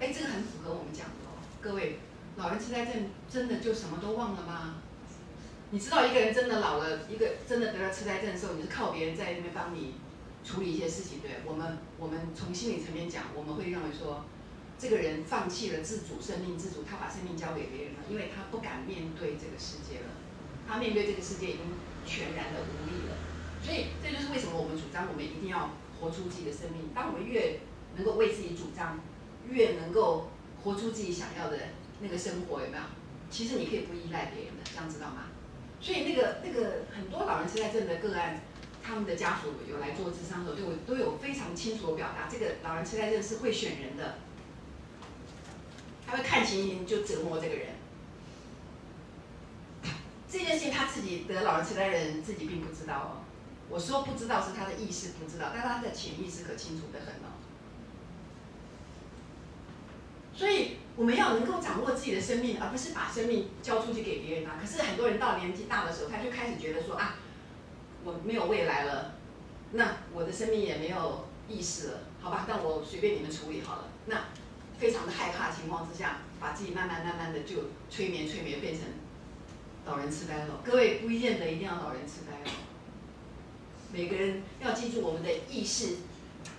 哎，这个很符合我们讲的哦，各位，老人痴呆症真的就什么都忘了吗？ 你知道一个人真的老了，一个真的得了痴呆症的时候，你是靠别人在那边帮你处理一些事情，对？我们从心理层面讲，我们会认为说，这个人放弃了自主生命自主，他把生命交给别人了，因为他不敢面对这个世界了，他面对这个世界已经全然的无力了。所以这就是为什么我们主张我们一定要活出自己的生命。当我们越能够为自己主张，越能够活出自己想要的那个生活，有没有？其实你可以不依赖别人的，这样知道吗？ 所以那个很多老人痴呆症的个案，他们的家属有来做咨商的时候，对我都有非常清楚的表达，这个老人痴呆症是会选人的，他会看情形就折磨这个人。这件事情他自己得老人痴呆的人自己并不知道哦，我说不知道是他的意识不知道，但他的潜意识可清楚的很哦。所以。 我们要能够掌握自己的生命，而不是把生命交出去给别人啊。可是很多人到年纪大的时候，他就开始觉得说啊，我没有未来了，那我的生命也没有意识了，好吧？那我随便你们处理好了。那非常的害怕的情况之下，把自己慢慢的就催眠，变成老人痴呆了。各位不见得一定要老人痴呆了。每个人要记住我们的意识。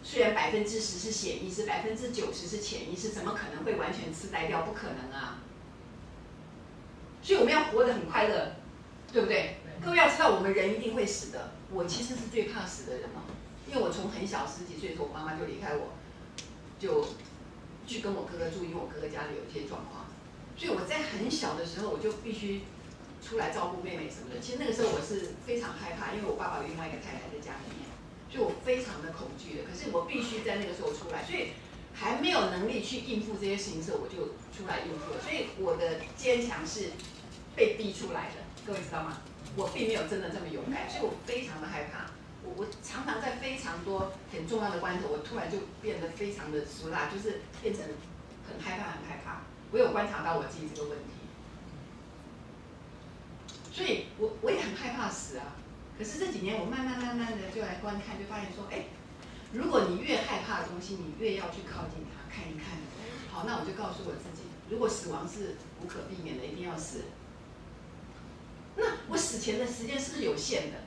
虽然10%是潜意识，90%是潜意识，怎么可能会完全痴呆掉？不可能啊！所以我们要活得很快乐，对不对？各位要知道，我们人一定会死的。我其实是最怕死的人哦，因为我从很小10几岁的时候，我妈妈就离开我，就去跟我哥哥住，因为我哥哥家里有一些状况，所以我在很小的时候我就必须出来照顾妹妹什么的。其实那个时候我是非常害怕，因为我爸爸有另外一个太太在家里面，所以我非常的恐惧的。可是我必须在那个时候出来，所以还没有能力去应付这些事情的时候，我就出来应付了。所以我的坚强是被逼出来的，各位知道吗？我并没有真的这么勇敢，所以我非常的害怕。 我常常在非常多很重要的关头，我突然就变得非常的俗辣，就是变成很害怕，很害怕。我有观察到我自己这个问题，所以我也很害怕死啊。可是这几年我慢慢的就来观看，就发现说，哎，如果你越害怕的东西，你越要去靠近它，看一看。好，那我就告诉我自己，如果死亡是无可避免的，一定要死，那我死前的时间是不是有限的？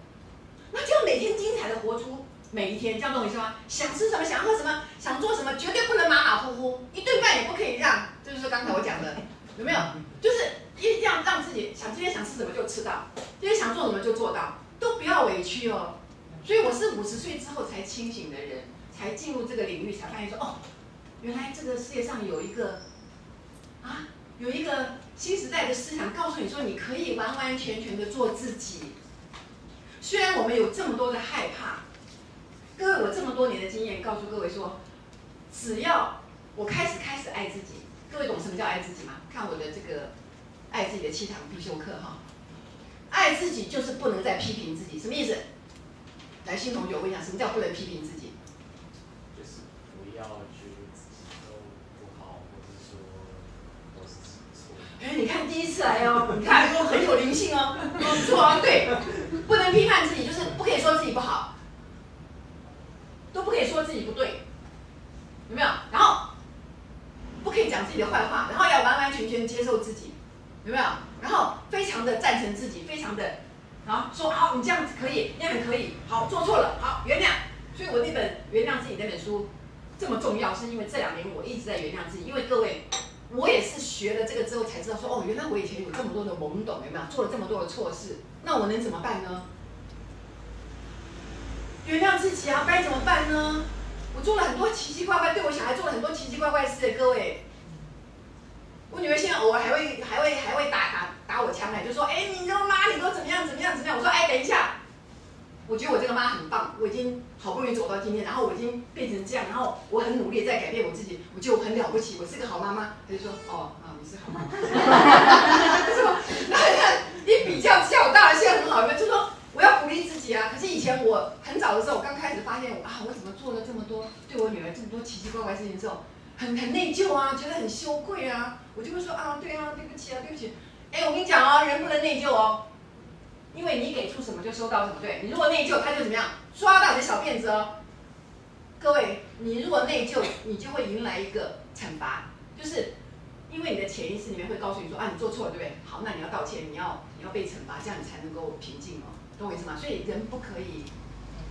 那就要每天精彩的活出每一天，这样懂我意思吗？想吃什么，想喝什么，想做什么，绝对不能马马虎虎，一顿饭也不可以让。这就是刚才我讲的，有没有？就是一定要让自己想今天想吃什么就吃到，今天想做什么就做到，都不要委屈哦。所以我是50岁之后才清醒的人，才进入这个领域，才发现说哦，原来这个世界上有一个啊，有一个新时代的思想，告诉你说你可以完完全全的做自己。 虽然我们有这么多的害怕，各位，我这么多年的经验告诉各位说，只要我开始爱自己，各位懂什么叫爱自己吗？看我的这个爱自己的7堂必修课哈，爱自己就是不能再批评自己，什么意思？来，新同学，我跟你讲，什么叫不能批评自己？就是不要觉得自己都不好，或者说都是自己错。哎，你看第一次来哦，你看都很有灵性哦，不错哦，对。 不能批判自己，就是不可以说自己不好，都不可以说自己不对，有没有？然后不可以讲自己的坏话，然后要完完全全接受自己，有没有？然后非常的赞成自己，非常的，啊，说啊，你这样子可以，那样可以，好，做错了，好，原谅。所以我那本原谅自己那本书这么重要，是因为这2年我一直在原谅自己，因为各位，我也是学了这个之后才知道说，哦，原来我以前有这么多的懵懂，有没有？做了这么多的错事。 那我能怎么办呢？原谅自己啊，该怎么办呢？我做了很多奇奇怪怪，对我小孩做了很多奇奇怪怪的事，各位。我女儿现在偶尔还会打我枪来，就说：“哎，你这个妈，你都怎么样？”我说：“哎，等一下，我觉得我这个妈很棒，我已经好不容易走到今天，然后我已经变成这样，然后我很努力在改变我自己，我觉得我很了不起，我是个好妈妈。”她就说：“哦，啊，你是好妈妈。”一比较之下，我当然现在很好，就说我要鼓励自己啊。可是以前我很早的时候，我刚开始发现我啊，我怎么做了这么多对我女儿这么多奇奇怪怪的事情之后，很内疚啊，觉得很羞愧啊，我就会说啊，对啊，对不起啊，对不起。哎，我跟你讲哦，人不能内疚哦，因为你给出什么就收到什么，对你如果内疚，他就怎么样抓到你的小辫子哦。各位，你如果内疚，你就会迎来一个惩罚，就是。 因为你的潜意识里面会告诉你说啊，你做错了，对不对？好，那你要道歉，你要被惩罚，这样你才能够平静哦，懂我意思吗？所以人不可以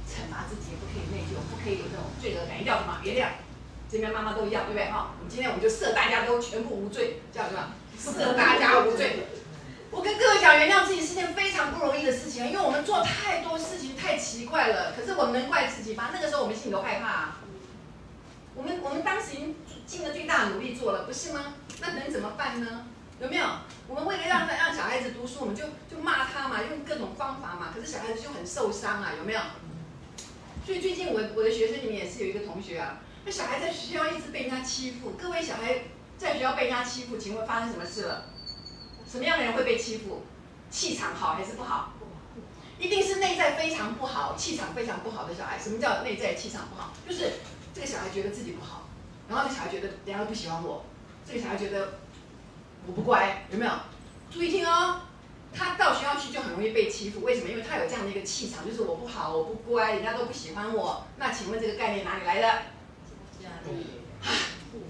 惩罚自己，不可以内疚，不可以有这种罪恶感，一定要什么？原谅。这边妈妈都一样，对不对？哈、哦，今天我们就赦大家都全部无罪，这样对吧？赦大家无罪。我跟各位讲，原谅自己是件非常不容易的事情，因为我们做太多事情太奇怪了。可是我们能怪自己吗？那个时候我们心里都害怕、啊。我们当时已经尽了最大的努力做了，不是吗？ 那能怎么办呢？有没有？我们为了让小孩子读书，我们就骂他嘛，用各种方法嘛。可是小孩子就很受伤啊，有没有？所以最近我的学生里面也是有一个同学啊，那小孩在学校一直被人家欺负。各位小孩在学校被人家欺负，请问发生什么事了？什么样的人会被欺负？气场好还是不好？一定是内在非常不好，气场非常不好的小孩。什么叫内在气场不好？就是这个小孩觉得自己不好，然后这小孩觉得人家不喜欢我。 这个小孩觉得我不乖，有没有？注意听哦，他到学校去就很容易被欺负，为什么？因为他有这样的一个气场，就是我不好，我不乖，人家都不喜欢我。那请问这个概念哪里来的？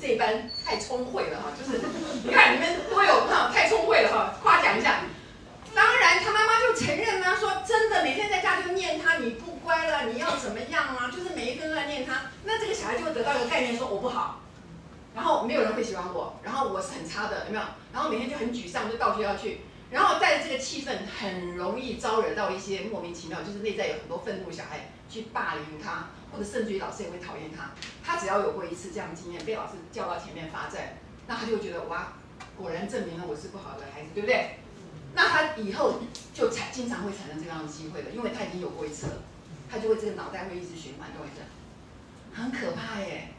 这一班太聪慧了哈，就是你看你们都有哈，太聪慧了哈，夸奖一下。当然他妈妈就承认啦、啊，说真的，每天在家就念他，你不乖了，你要怎么样啊？就是每一个人都在念他，那这个小孩就会得到一个概念，说我不好。 然后没有人会喜欢我，然后我是很差的，有没有？然后每天就很沮丧，就到学校去，然后带着这个气氛，很容易招惹到一些莫名其妙，就是内在有很多愤怒小孩去霸凌他，或者甚至于老师也会讨厌他。他只要有过一次这样的经验，被老师叫到前面罚站，那他就觉得哇，果然证明了我是不好的孩子，对不对？那他以后就经常会产生这样的机会了，因为他已经有过一次了，他就会这个脑袋会一直循环，就会这样，很可怕耶。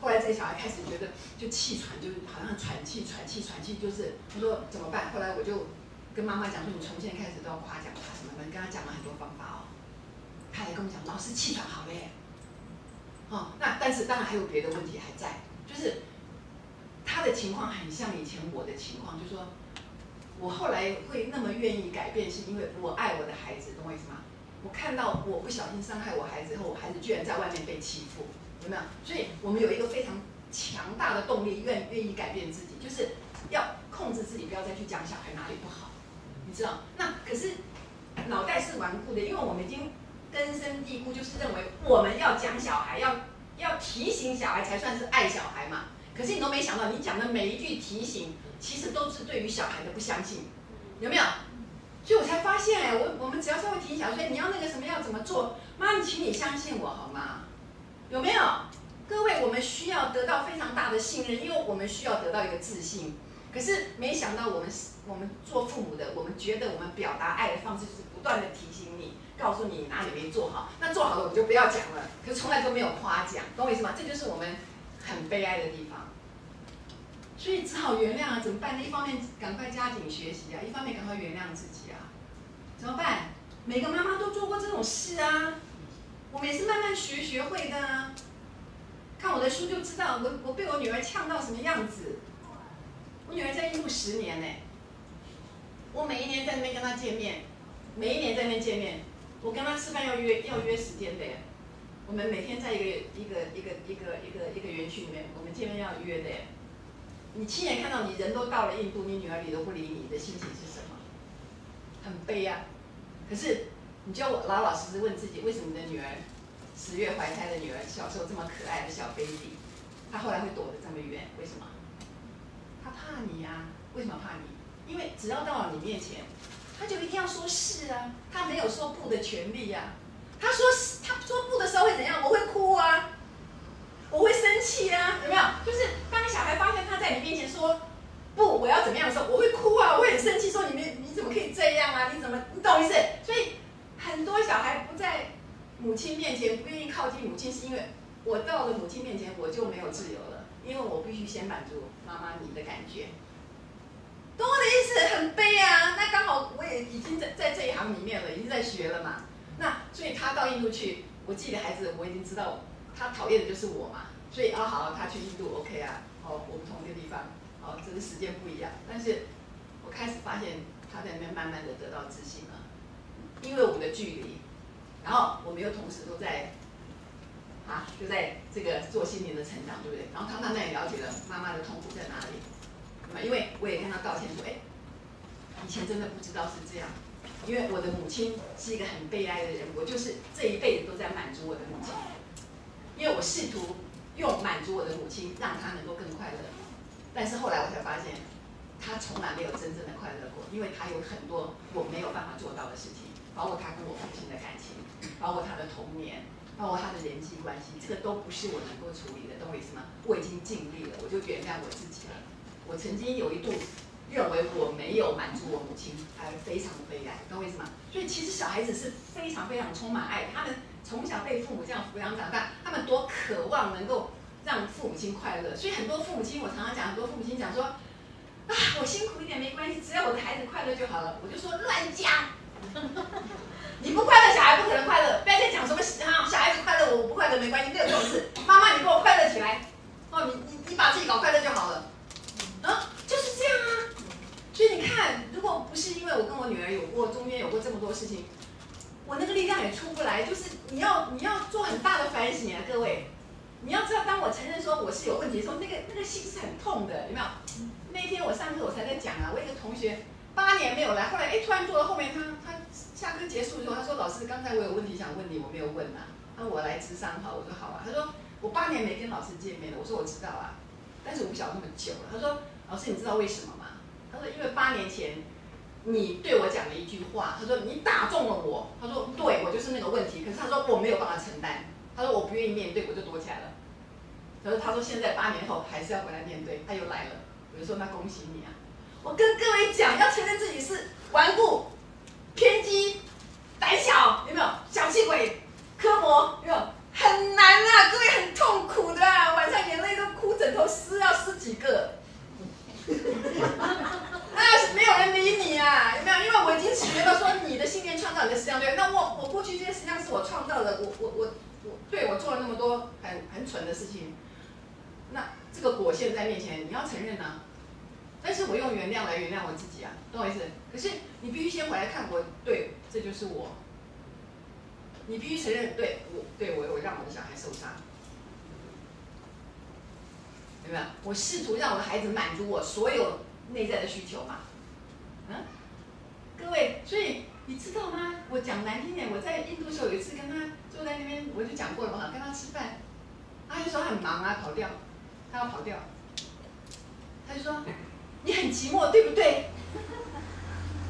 后来这个小孩开始觉得就气喘，就是好像喘气，就是我说怎么办？后来我就跟妈妈讲说，你从现在开始都要夸奖他什么的，跟他讲了很多方法哦。他还跟我讲，老师气喘好了耶。哦，那但是当然还有别的问题还在，就是他的情况很像以前我的情况，就是说。 我后来会那么愿意改变，是因为我爱我的孩子，懂我意思吗？我看到我不小心伤害我孩子后，我孩子居然在外面被欺负，有没有？所以我们有一个非常强大的动力，愿意改变自己，就是要控制自己，不要再去讲小孩哪里不好，你知道？那可是脑袋是顽固的，因为我们已经根深蒂固，就是认为我们要讲小孩，要提醒小孩才算是爱小孩嘛。可是你都没想到，你讲的每一句提醒。 其实都是对于小孩的不相信，有没有？所以我才发现哎，我们只要稍微提醒小孩，你要那个什么要怎么做，妈，你请你相信我好吗？有没有？各位，我们需要得到非常大的信任，因为我们需要得到一个自信。可是没想到我们做父母的，我们觉得我们表达爱的方式就是不断的提醒你，告诉你哪里没做好，那做好了我们就不要讲了，可是从来都没有夸奖，懂我意思吗？这就是我们很悲哀的地方。 所以只好原谅啊，怎么办呢？一方面赶快加紧学习啊，一方面赶快原谅自己啊，怎么办？每个妈妈都做过这种事啊，我们也是慢慢学会的啊。看我的书就知道，我被我女儿呛到什么样子。我女儿在印度10年呢、欸，我每一年在那边跟她见面，每一年在那边见面，我跟她吃饭要约时间的、欸，我们每天在一个园区里面，我们见面要约的、欸。 你亲眼看到你人都到了印度，你女儿理都不理你，你的心情是什么？很悲哀、啊。可是你就老老实实问自己，为什么你的女儿10月怀胎的女儿，小时候这么可爱的小 baby， 她后来会躲得这么远？为什么？她怕你呀、啊？为什么怕你？因为只要到了你面前，她就一定要说是啊，她没有说不的权利呀、啊。她说不的时候会怎样？我会哭啊。 我会生气啊，有没有？就是当小孩发现他在你面前说不，我要怎么样的时候，我会哭啊，我会很生气，说你怎么可以这样啊？你怎么你懂意思？所以很多小孩不在母亲面前不愿意靠近母亲，是因为我到了母亲面前我就没有自由了，因为我必须先满足妈妈你的感觉，懂我的意思？很悲啊。那刚好我也已经在这一行里面了，已经在学了嘛。那所以他到印度去，我自己的孩子我已经知道。 他讨厌的就是我嘛，所以啊好，他去印度 OK 啊，哦，我们同一个地方，哦，只是时间不一样。但是我开始发现他在那边慢慢的得到自信了，因为我们的距离，然后我们又同时都在，啊，就在这个做心灵的成长，对不对？然后他慢慢也了解了妈妈的痛苦在哪里，因为我也跟他道歉说，哎，以前真的不知道是这样，因为我的母亲是一个很悲哀的人，我就是这一辈子都在满足我的母亲。 因为我试图用满足我的母亲，让她能够更快乐，但是后来我才发现，她从来没有真正的快乐过，因为她有很多我没有办法做到的事情，包括她跟我父亲的感情，包括她的童年，包括她的人际关系，这个都不是我能够处理的，懂我意思吗？我已经尽力了，我就原谅我自己了。我曾经有一度认为我没有满足我母亲，而非常悲哀，懂我意思吗？所以其实小孩子是非常非常充满爱，他们。 从小被父母这样抚养长大，他们多渴望能够让父母亲快乐。所以很多父母亲，我常常讲，很多父母亲讲说，啊，我辛苦一点没关系，只要我的孩子快乐就好了。我就说乱讲，你不快乐，小孩不可能快乐。不要再讲什么小孩子快乐，我不快乐没关系，这种事。妈妈，你给我快乐起来，哦，你把自己搞快乐就好了，啊，就是这样啊。所以你看，如果不是因为我跟我女儿有过中间有过这么多事情。 我那个力量也出不来，就是你要做很大的反省啊，各位，你要知道，当我承认说我是有问题的时候，那个心是很痛的，有没有？那天我上课我才在讲啊，我一个同学8年没有来，后来哎突然坐到后面，他下课结束的时候，他说老师，刚才我有问题想问你，我没有问啊，那我来咨商好，我说好啊，他说我8年没跟老师见面了，我说我知道啊，但是我不晓得那么久了，他说老师你知道为什么吗？他说因为8年前。 你对我讲了一句话，他说你打中了我，他说对我就是那个问题，可是他说我没有办法承担，他说我不愿意面对，我就躲起来了。然后他说现在8年后还是要回来面对，他又来了，我就说那恭喜你啊！我跟各位讲，要承认自己是顽固、偏激、胆小，有没有？小气鬼、刻薄，有没有？很难啊，各位很痛苦的、啊，晚上眼泪都哭，枕头湿要湿几个。那没有人理你啊，有没有？因为我已经学到说你的信念创造你的实际上对，那我过去这些实际上是我创造的，我对我做了那么多很蠢的事情，那这个果现在面前你要承认啊，但是我用原谅来原谅我自己啊，懂我意思？可是你必须先回来看我，对，这就是我，你必须承认对我，对我让我的小孩受伤。有没有？我试图让我的孩子满足我所有内在的需求嘛？嗯，各位，所以你知道吗？我讲难听点，我在印度的时候有一次跟他坐在那边，我就讲过了嘛，跟他吃饭，他就说很忙啊，跑掉，他要跑掉，他就说你很寂寞，对不对？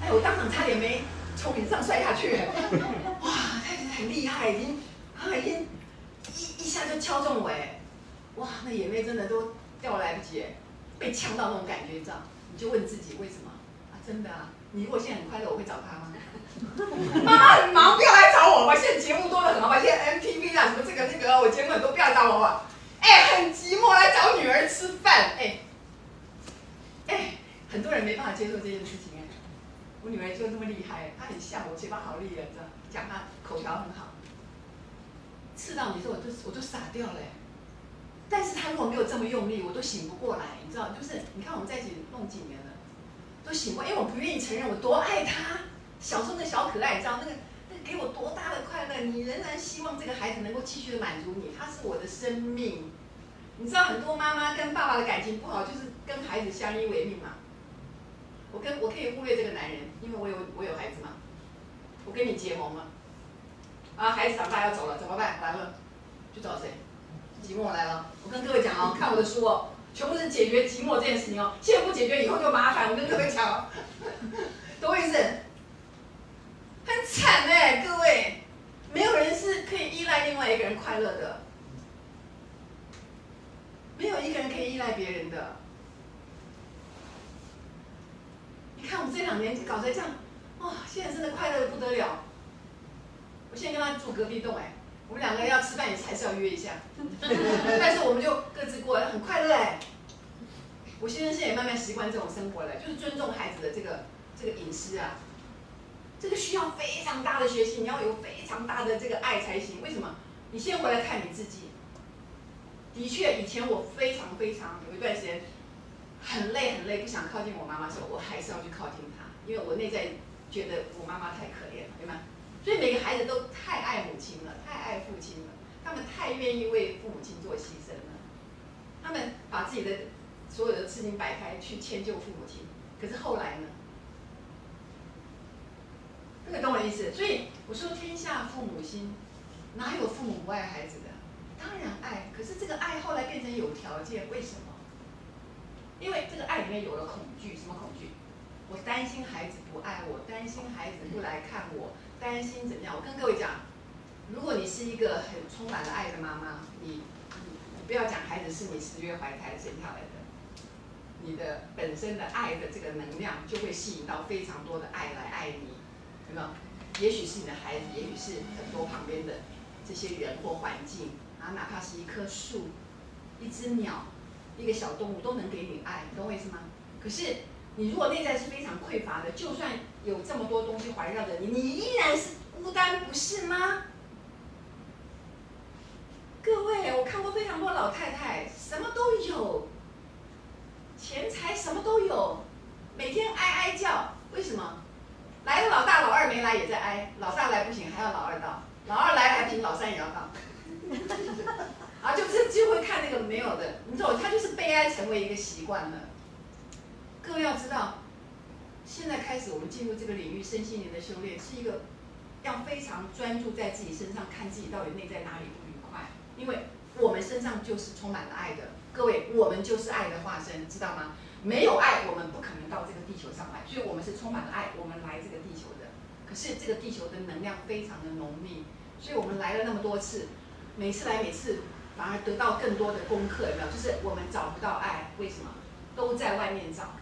哎，我当场差点没从椅子上摔下去，哇，他很厉害，已经一下就敲中我哎。哇，那眼泪真的都掉来不及，被呛到那种感觉，你知道？你就问自己为什么啊？真的啊，你如果现在很快乐，我会找他吗？妈妈很忙，不要来找我吧。现在节目多得很好吧？现在 MTV 啊，什么这个，我节目很多，不要找我吧。哎，很寂寞，来找女儿吃饭。哎，很多人没办法接受这件事情哎。我女儿就那么厉害，她很像我，嘴巴好利了，你知道？讲她口条很好。刺到你说我就傻掉了。但是他如果没有这么用力，我都醒不过来，你知道？就是你看我们在一起弄几年了，都醒不过来，因为我不愿意承认我多爱他。小时候那小可爱，你知道那个给我多大的快乐？你仍然希望这个孩子能够继续的满足你，他是我的生命。你知道很多妈妈跟爸爸的感情不好，就是跟孩子相依为命嘛。我可以忽略这个男人，因为我有孩子嘛，我跟你结盟嘛。啊，孩子长大要走了怎么办？完了，就找谁？寂寞来了，我跟各位讲哦，看我的书哦，全部是解决寂寞这件事情哦。现在不解决，以后就麻烦。我跟各位讲哦，懂我意思？很惨哎，各位，没有人是可以依赖另外一个人快乐的，没有一个人可以依赖别人的。你看我们这2年搞成这样，哦，现在真的快乐的不得了。我现在跟他住隔壁栋哎。我们2个要吃饭也还是要约一下，但是我们就各自过，很快乐哎。我先生现在也慢慢习惯这种生活了，就是尊重孩子的这个隐私啊，这个需要非常大的学习，你要有非常大的这个爱才行。为什么？你先回来看你自己。的确，以前我非常有一段时间很累，不想靠近我妈妈的时候，我还是要去靠近她，因为我内在觉得我妈妈太可怜了，对吗？所以每个孩子都太爱母亲了，太爱父亲了，他们太愿意为父母亲做牺牲了，他们把自己的所有的事情摆开去迁就父母亲。可是后来呢？各位懂我的意思？所以我说天下父母心，哪有父母不爱孩子的？当然爱，可是这个爱后来变成有条件，为什么？因为这个爱里面有了恐惧，什么恐惧？我担心孩子不爱我，担心孩子不来看我。担心怎么样？我跟各位讲，如果你是一个很充满了爱的妈妈，你不要讲孩子是你10月怀胎生下来的，你的本身的爱的这个能量就会吸引到非常多的爱来爱你，有没有？也许是你的孩子，也许是很多旁边的这些人或环境啊，哪怕是一棵树、一只鸟、一个小动物都能给你爱，你懂我意思吗？可是你如果内在是非常匮乏的，就算有这么多东西环绕着你，你依然是孤单，不是吗？各位，我看过非常多老太太，什么都有，钱财什么都有，每天哀叫，为什么？来了老大老二没来也在哀，老大来不行还要老二到，老二来还不行老三也要到，啊，就会看那个没有的，你知道，他就是悲哀成为一个习惯了。各位要知道。现在开始，我们进入这个领域身心灵的修炼，是一个要非常专注在自己身上，看自己到底内在哪里不愉快。因为我们身上就是充满了爱的，各位，我们就是爱的化身，知道吗？没有爱，我们不可能到这个地球上来，所以我们是充满了爱，我们来这个地球的。可是这个地球的能量非常的浓密，所以我们来了那么多次，每次来每次反而得到更多的功课，有没有？就是我们找不到爱，为什么？都在外面找。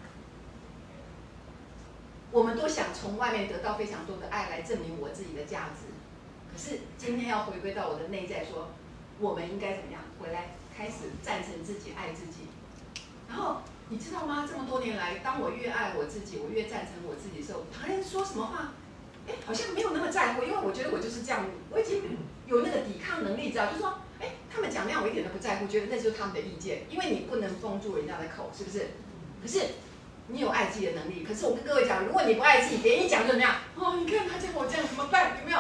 我们都想从外面得到非常多的爱来证明我自己的价值。可是今天要回归到我的内在说，我们应该怎么样？回来开始赞成自己，爱自己。然后你知道吗？这么多年来，当我越爱我自己，我越赞成我自己的时候，旁人说什么话，哎，好像没有那么在乎，因为我觉得我就是这样，我已经有那个抵抗能力，知道？就是说，哎，他们讲那样，我一点都不在乎，觉得那就是他们的意见，因为你不能封住人家的口，是不是？可是。 你有爱自己的能力，可是我跟各位讲，如果你不爱自己，别人一讲就怎么样？哦，你看他讲我这样怎么办？有没有？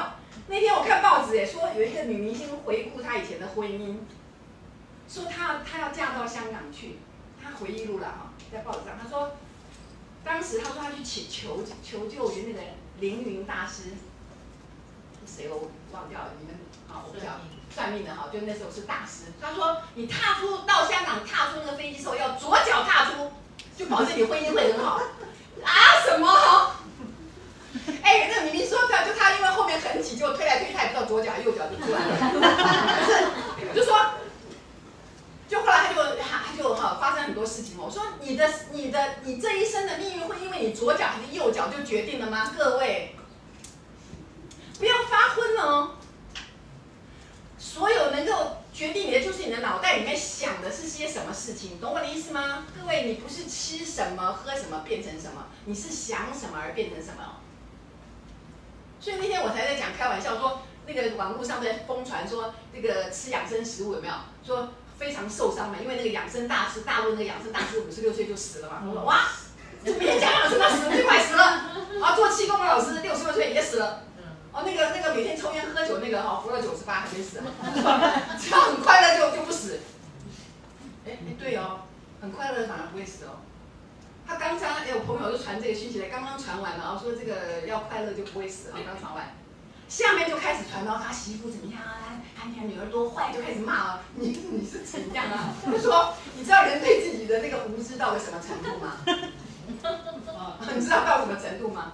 那天我看报纸，哎，说有一个女明星回顾她以前的婚姻，说她要嫁到香港去，她回忆录了哈，在报纸上，她说，当时她说她去求救于那个凌云大师，谁我忘掉了，你们啊我不知道，算命的哈，就那时候是大师，她说你踏出到香港踏出那个飞机时候，要左脚踏出。 就保证你婚姻会很好啊？什么？哎、欸，那明明说不要，就他因为后面很挤，就推来推去，他也不知道左脚右脚就出来了。就说，就后来他就发生很多事情。我说你这一生的命运会因为你左脚还是右脚就决定了吗？各位，不要发昏哦。所有能够。 决定你的就是你的脑袋里面想的是些什么事情，懂我的意思吗？各位，你不是吃什么喝什么变成什么，你是想什么而变成什么。所以那天我才在讲开玩笑说，那个网络上在疯传说那个吃养生食物有没有？说非常受伤嘛，因为那个养生大师，大陆那个养生大师56岁就死了嘛。我说哇，怎么也讲养生大师最快死了？啊，做气功的老师66岁也死了。 哦，那个每天抽烟喝酒那个哈、哦，活了98还没死，只要很快乐就不死。哎，对哦，很快乐反而不会死哦。他刚刚哎，我朋友就传这个讯息来，刚刚传完了，说这个要快乐就不会死啊，刚传完。下面就开始传到他媳妇怎么样啊，他女儿多坏，就开始骂啊，你是怎样啊？他说你知道人对自己的那个无知到了什么程度吗？哦，你知道到什么程度吗？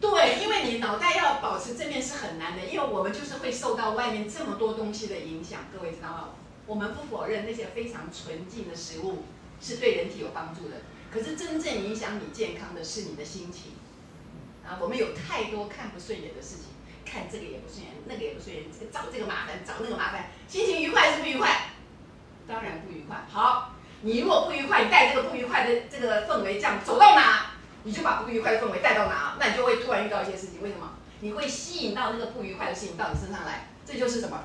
对，因为你脑袋要保持正面是很难的，因为我们就是会受到外面这么多东西的影响，各位知道吗？我们不否认那些非常纯净的食物是对人体有帮助的，可是真正影响你健康的是你的心情。啊，我们有太多看不顺眼的事情，看这个也不顺眼，那个也不顺眼，找这个麻烦，找那个麻烦，心情愉快是不愉快？当然不愉快。好，你如果不愉快，你带这个不愉快的这个氛围，这样走到哪？ 你就把不愉快的氛围带到哪，那你就会突然遇到一些事情。为什么？你会吸引到那个不愉快的事情到你身上来，这就是什么？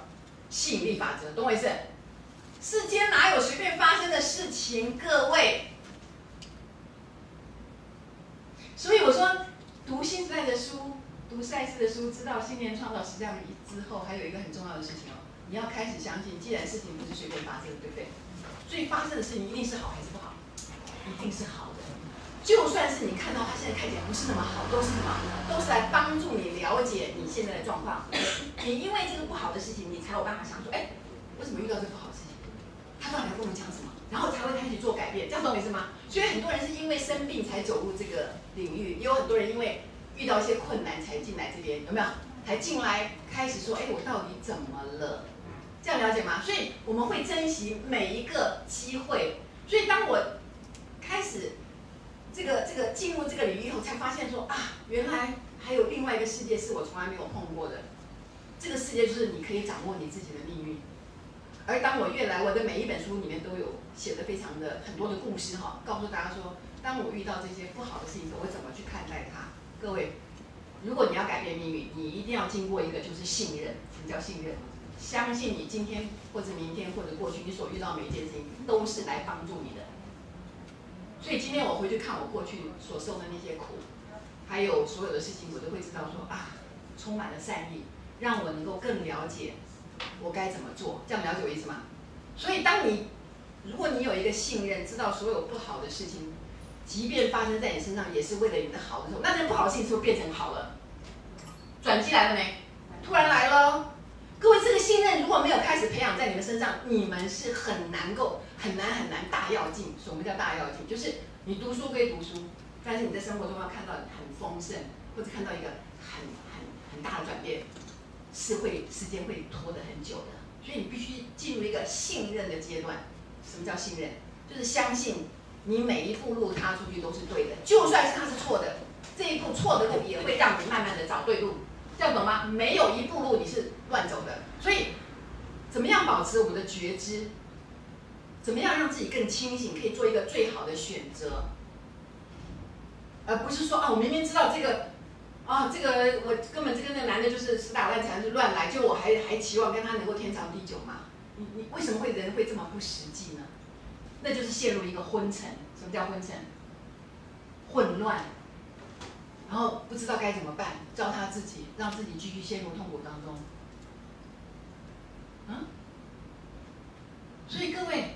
吸引力法则，懂我意思？世间哪有随便发生的事情，各位？所以我说，读新时代的书，读赛斯的书，知道信念创造实相之后，还有一个很重要的事情哦，你要开始相信，既然事情不是随便发生，对不对？所以发生的事情一定是好还是不好？一定是好的。 就算是你看到他现在看起来不是那么好，都是什么？都是来帮助你了解你现在的状况。你因为这个不好的事情，你才有办法想说，哎，我怎么遇到这个不好的事情？他到底跟我讲什么？然后才会开始做改变，这样懂我意思吗？所以很多人是因为生病才走入这个领域，也有很多人因为遇到一些困难才进来这边，有没有？才进来开始说，哎，我到底怎么了？这样了解吗？所以我们会珍惜每一个机会。所以当我开始。 这个进入这个领域以后，才发现说啊，原来还有另外一个世界是我从来没有碰过的。这个世界就是你可以掌握你自己的命运。而当我越来，我的每一本书里面都有写的非常的很多的故事哈，告诉大家说，当我遇到这些不好的事情，我怎么去看待它。各位，如果你要改变命运，你一定要经过一个就是信任。什么叫信任？相信你今天或者明天或者过去你所遇到每一件事情都是来帮助你的。 所以今天我回去看我过去所受的那些苦，还有所有的事情，我都会知道说啊，充满了善意，让我能够更了解我该怎么做，这样了解我意思吗？所以当你如果你有一个信任，知道所有不好的事情，即便发生在你身上，也是为了你的好的时候，那那不好的事情是不是变成好了？转机来了没？突然来了，各位，这个信任如果没有开始培养在你们身上，你们是很难大要进，什么叫大要进？就是你读书归读书，但是你在生活中要看到很丰盛，或者看到一个很大的转变，是会时间会拖得很久的。所以你必须进入一个信任的阶段。什么叫信任？就是相信你每一步路踏出去都是对的，就算是它是错的，这一步错的路也会让你慢慢的找对路，这样懂吗？没有一步路你是乱走的，所以怎么样保持我们的觉知？怎么样让自己更清醒，可以做一个最好的选择，而不是说啊，我明明知道这个，啊，这个我根本这个那个男的就是死打烂缠是乱来，就我还期望跟他能够天长地久嘛？你为什么会人会这么不实际呢？那就是陷入一个昏沉。什么叫昏沉？混乱，然后不知道该怎么办，糟蹋自己，让自己继续陷入痛苦当中。嗯，所以各位。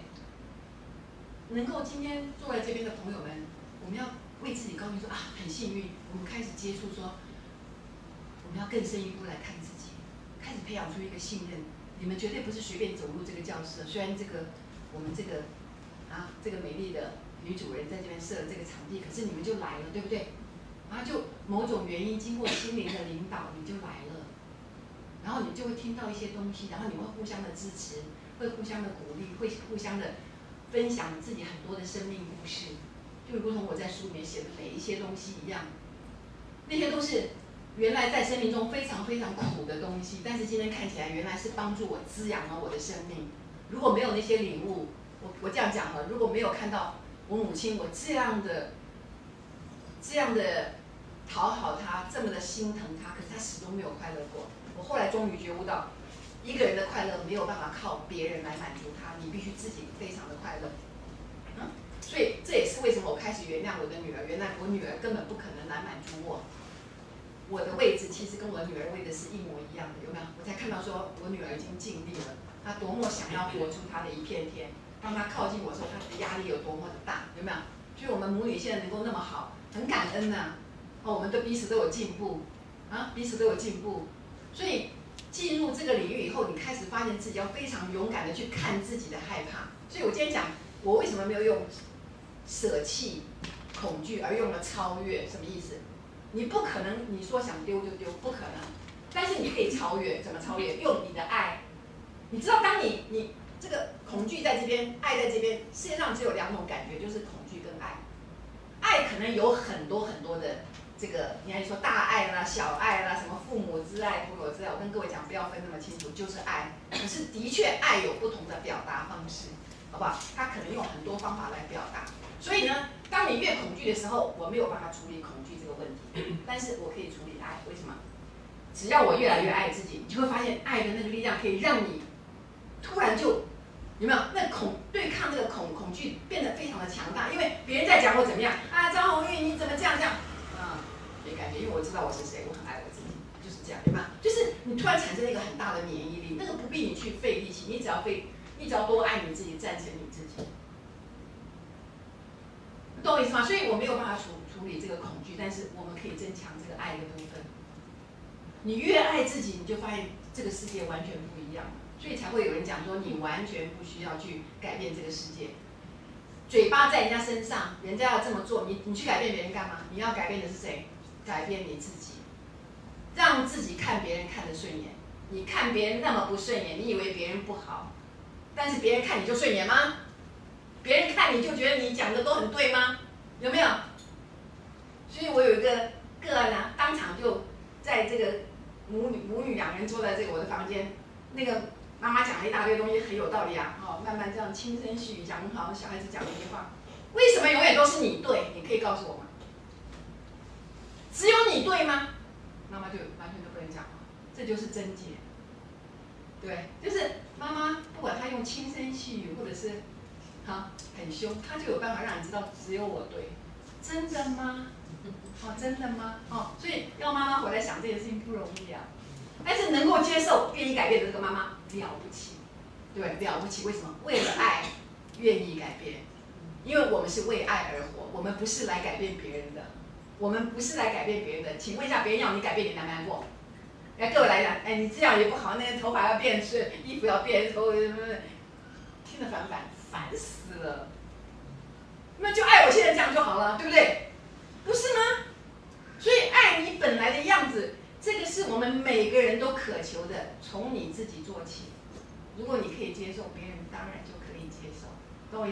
能够今天坐在这边的朋友们，我们要为自己高兴说啊，很幸运，我们开始接触说，我们要更深一步来看自己，开始培养出一个信任。你们绝对不是随便走入这个教室的，虽然这个我们这个美丽的女主人在这边设了这个场地，可是你们就来了，对不对？然后就某种原因经过心灵的领导，你就来了，然后你就会听到一些东西，然后你会互相的支持，会互相的鼓励，会互相的。 分享自己很多的生命故事，就如同我在书里面写的每一些东西一样，那些都是原来在生命中非常非常苦的东西，但是今天看起来原来是帮助我滋养了我的生命。如果没有那些领悟，我这样讲了，如果没有看到我母亲我这样的讨好她，这么的心疼她，可是她始终没有快乐过。我后来终于觉悟到。 一个人的快乐没有办法靠别人来满足他，你必须自己非常的快乐。嗯，所以这也是为什么我开始原谅我的女儿。原来我女儿根本不可能来满足我，我的位置其实跟我女儿位置是一模一样的，有没有？我才看到说我女儿已经尽力了，她多么想要活出她的一片天。当她靠近我的时候，她的压力有多么的大，有没有？所以我们母女现在能够那么好，很感恩呐、啊。哦，我们对彼此都有进步，啊，彼此都有进步，所以。 进入这个领域以后，你开始发现自己要非常勇敢的去看自己的害怕。所以我今天讲，我为什么没有用舍弃恐惧，而用了超越，什么意思？你不可能，你说想丢就丢，不可能。但是你可以超越，怎么超越？用你的爱。你知道，当你这个恐惧在这边，爱在这边，世界上只有两种感觉，就是恐惧跟爱。爱可能有很多很多的。 这个你还说大爱啦、小爱啦，什么父母之爱、朋友之爱，我跟各位讲，不要分那么清楚，就是爱。可是的确，爱有不同的表达方式，好不好？他可能用很多方法来表达。所以呢，当你越恐惧的时候，我没有办法处理恐惧这个问题，但是我可以处理爱。为什么？只要我越来越爱自己，你就会发现爱的那个力量可以让你突然就有没有？那对抗这个恐惧变得非常的强大，因为别人在讲我怎么样啊，张宏运你怎么这样这样？ 没感觉，因为我知道我是谁，我很爱我自己，就是这样，对吗？就是你突然产生了一个很大的免疫力，那个不必你去费力气，你只要多爱你自己，赞成你自己，你懂我意思吗？所以我没有办法处理这个恐惧，但是我们可以增强这个爱的部分。你越爱自己，你就发现这个世界完全不一样，所以才会有人讲说你完全不需要去改变这个世界。 嘴巴在人家身上，人家要这么做，你去改变别人干嘛？你要改变的是谁？改变你自己，让自己看别人看得顺眼。你看别人那么不顺眼，你以为别人不好，但是别人看你就顺眼吗？别人看你就觉得你讲的都很对吗？有没有？所以我有一个个案啊，当场就在这个母女两人坐在这个我的房间，那个。 妈妈讲了一大堆东西，很有道理啊！哦，慢慢这样轻声细语讲很好，小孩子讲一句话，为什么永远都是你对？你可以告诉我吗？只有你对吗？妈妈就完全都不能讲话，这就是症结。对，就是妈妈不管她用轻声细语，或者是很凶，她就有办法让你知道只有我对。真的吗？哦，真的吗？哦，所以要妈妈回来想这件事情不容易啊。 但是能够接受、愿意改变的这个妈妈了不起，对不对？了不起，为什么？为了爱，愿意改变，因为我们是为爱而活，我们不是来改变别人的，我们不是来改变别人的。请问一下，别人要你改变，你难不难过？来，各位来讲，哎，你这样也不好，那个头发要变，是衣服要变，头听得烦不烦？烦死了！那就爱我现在这样就好了，对不对？不是吗？所以爱你本来的样子。 这个是我们每个人都渴求的，从你自己做起。如果你可以接受，别人当然就可以接受，懂我意思？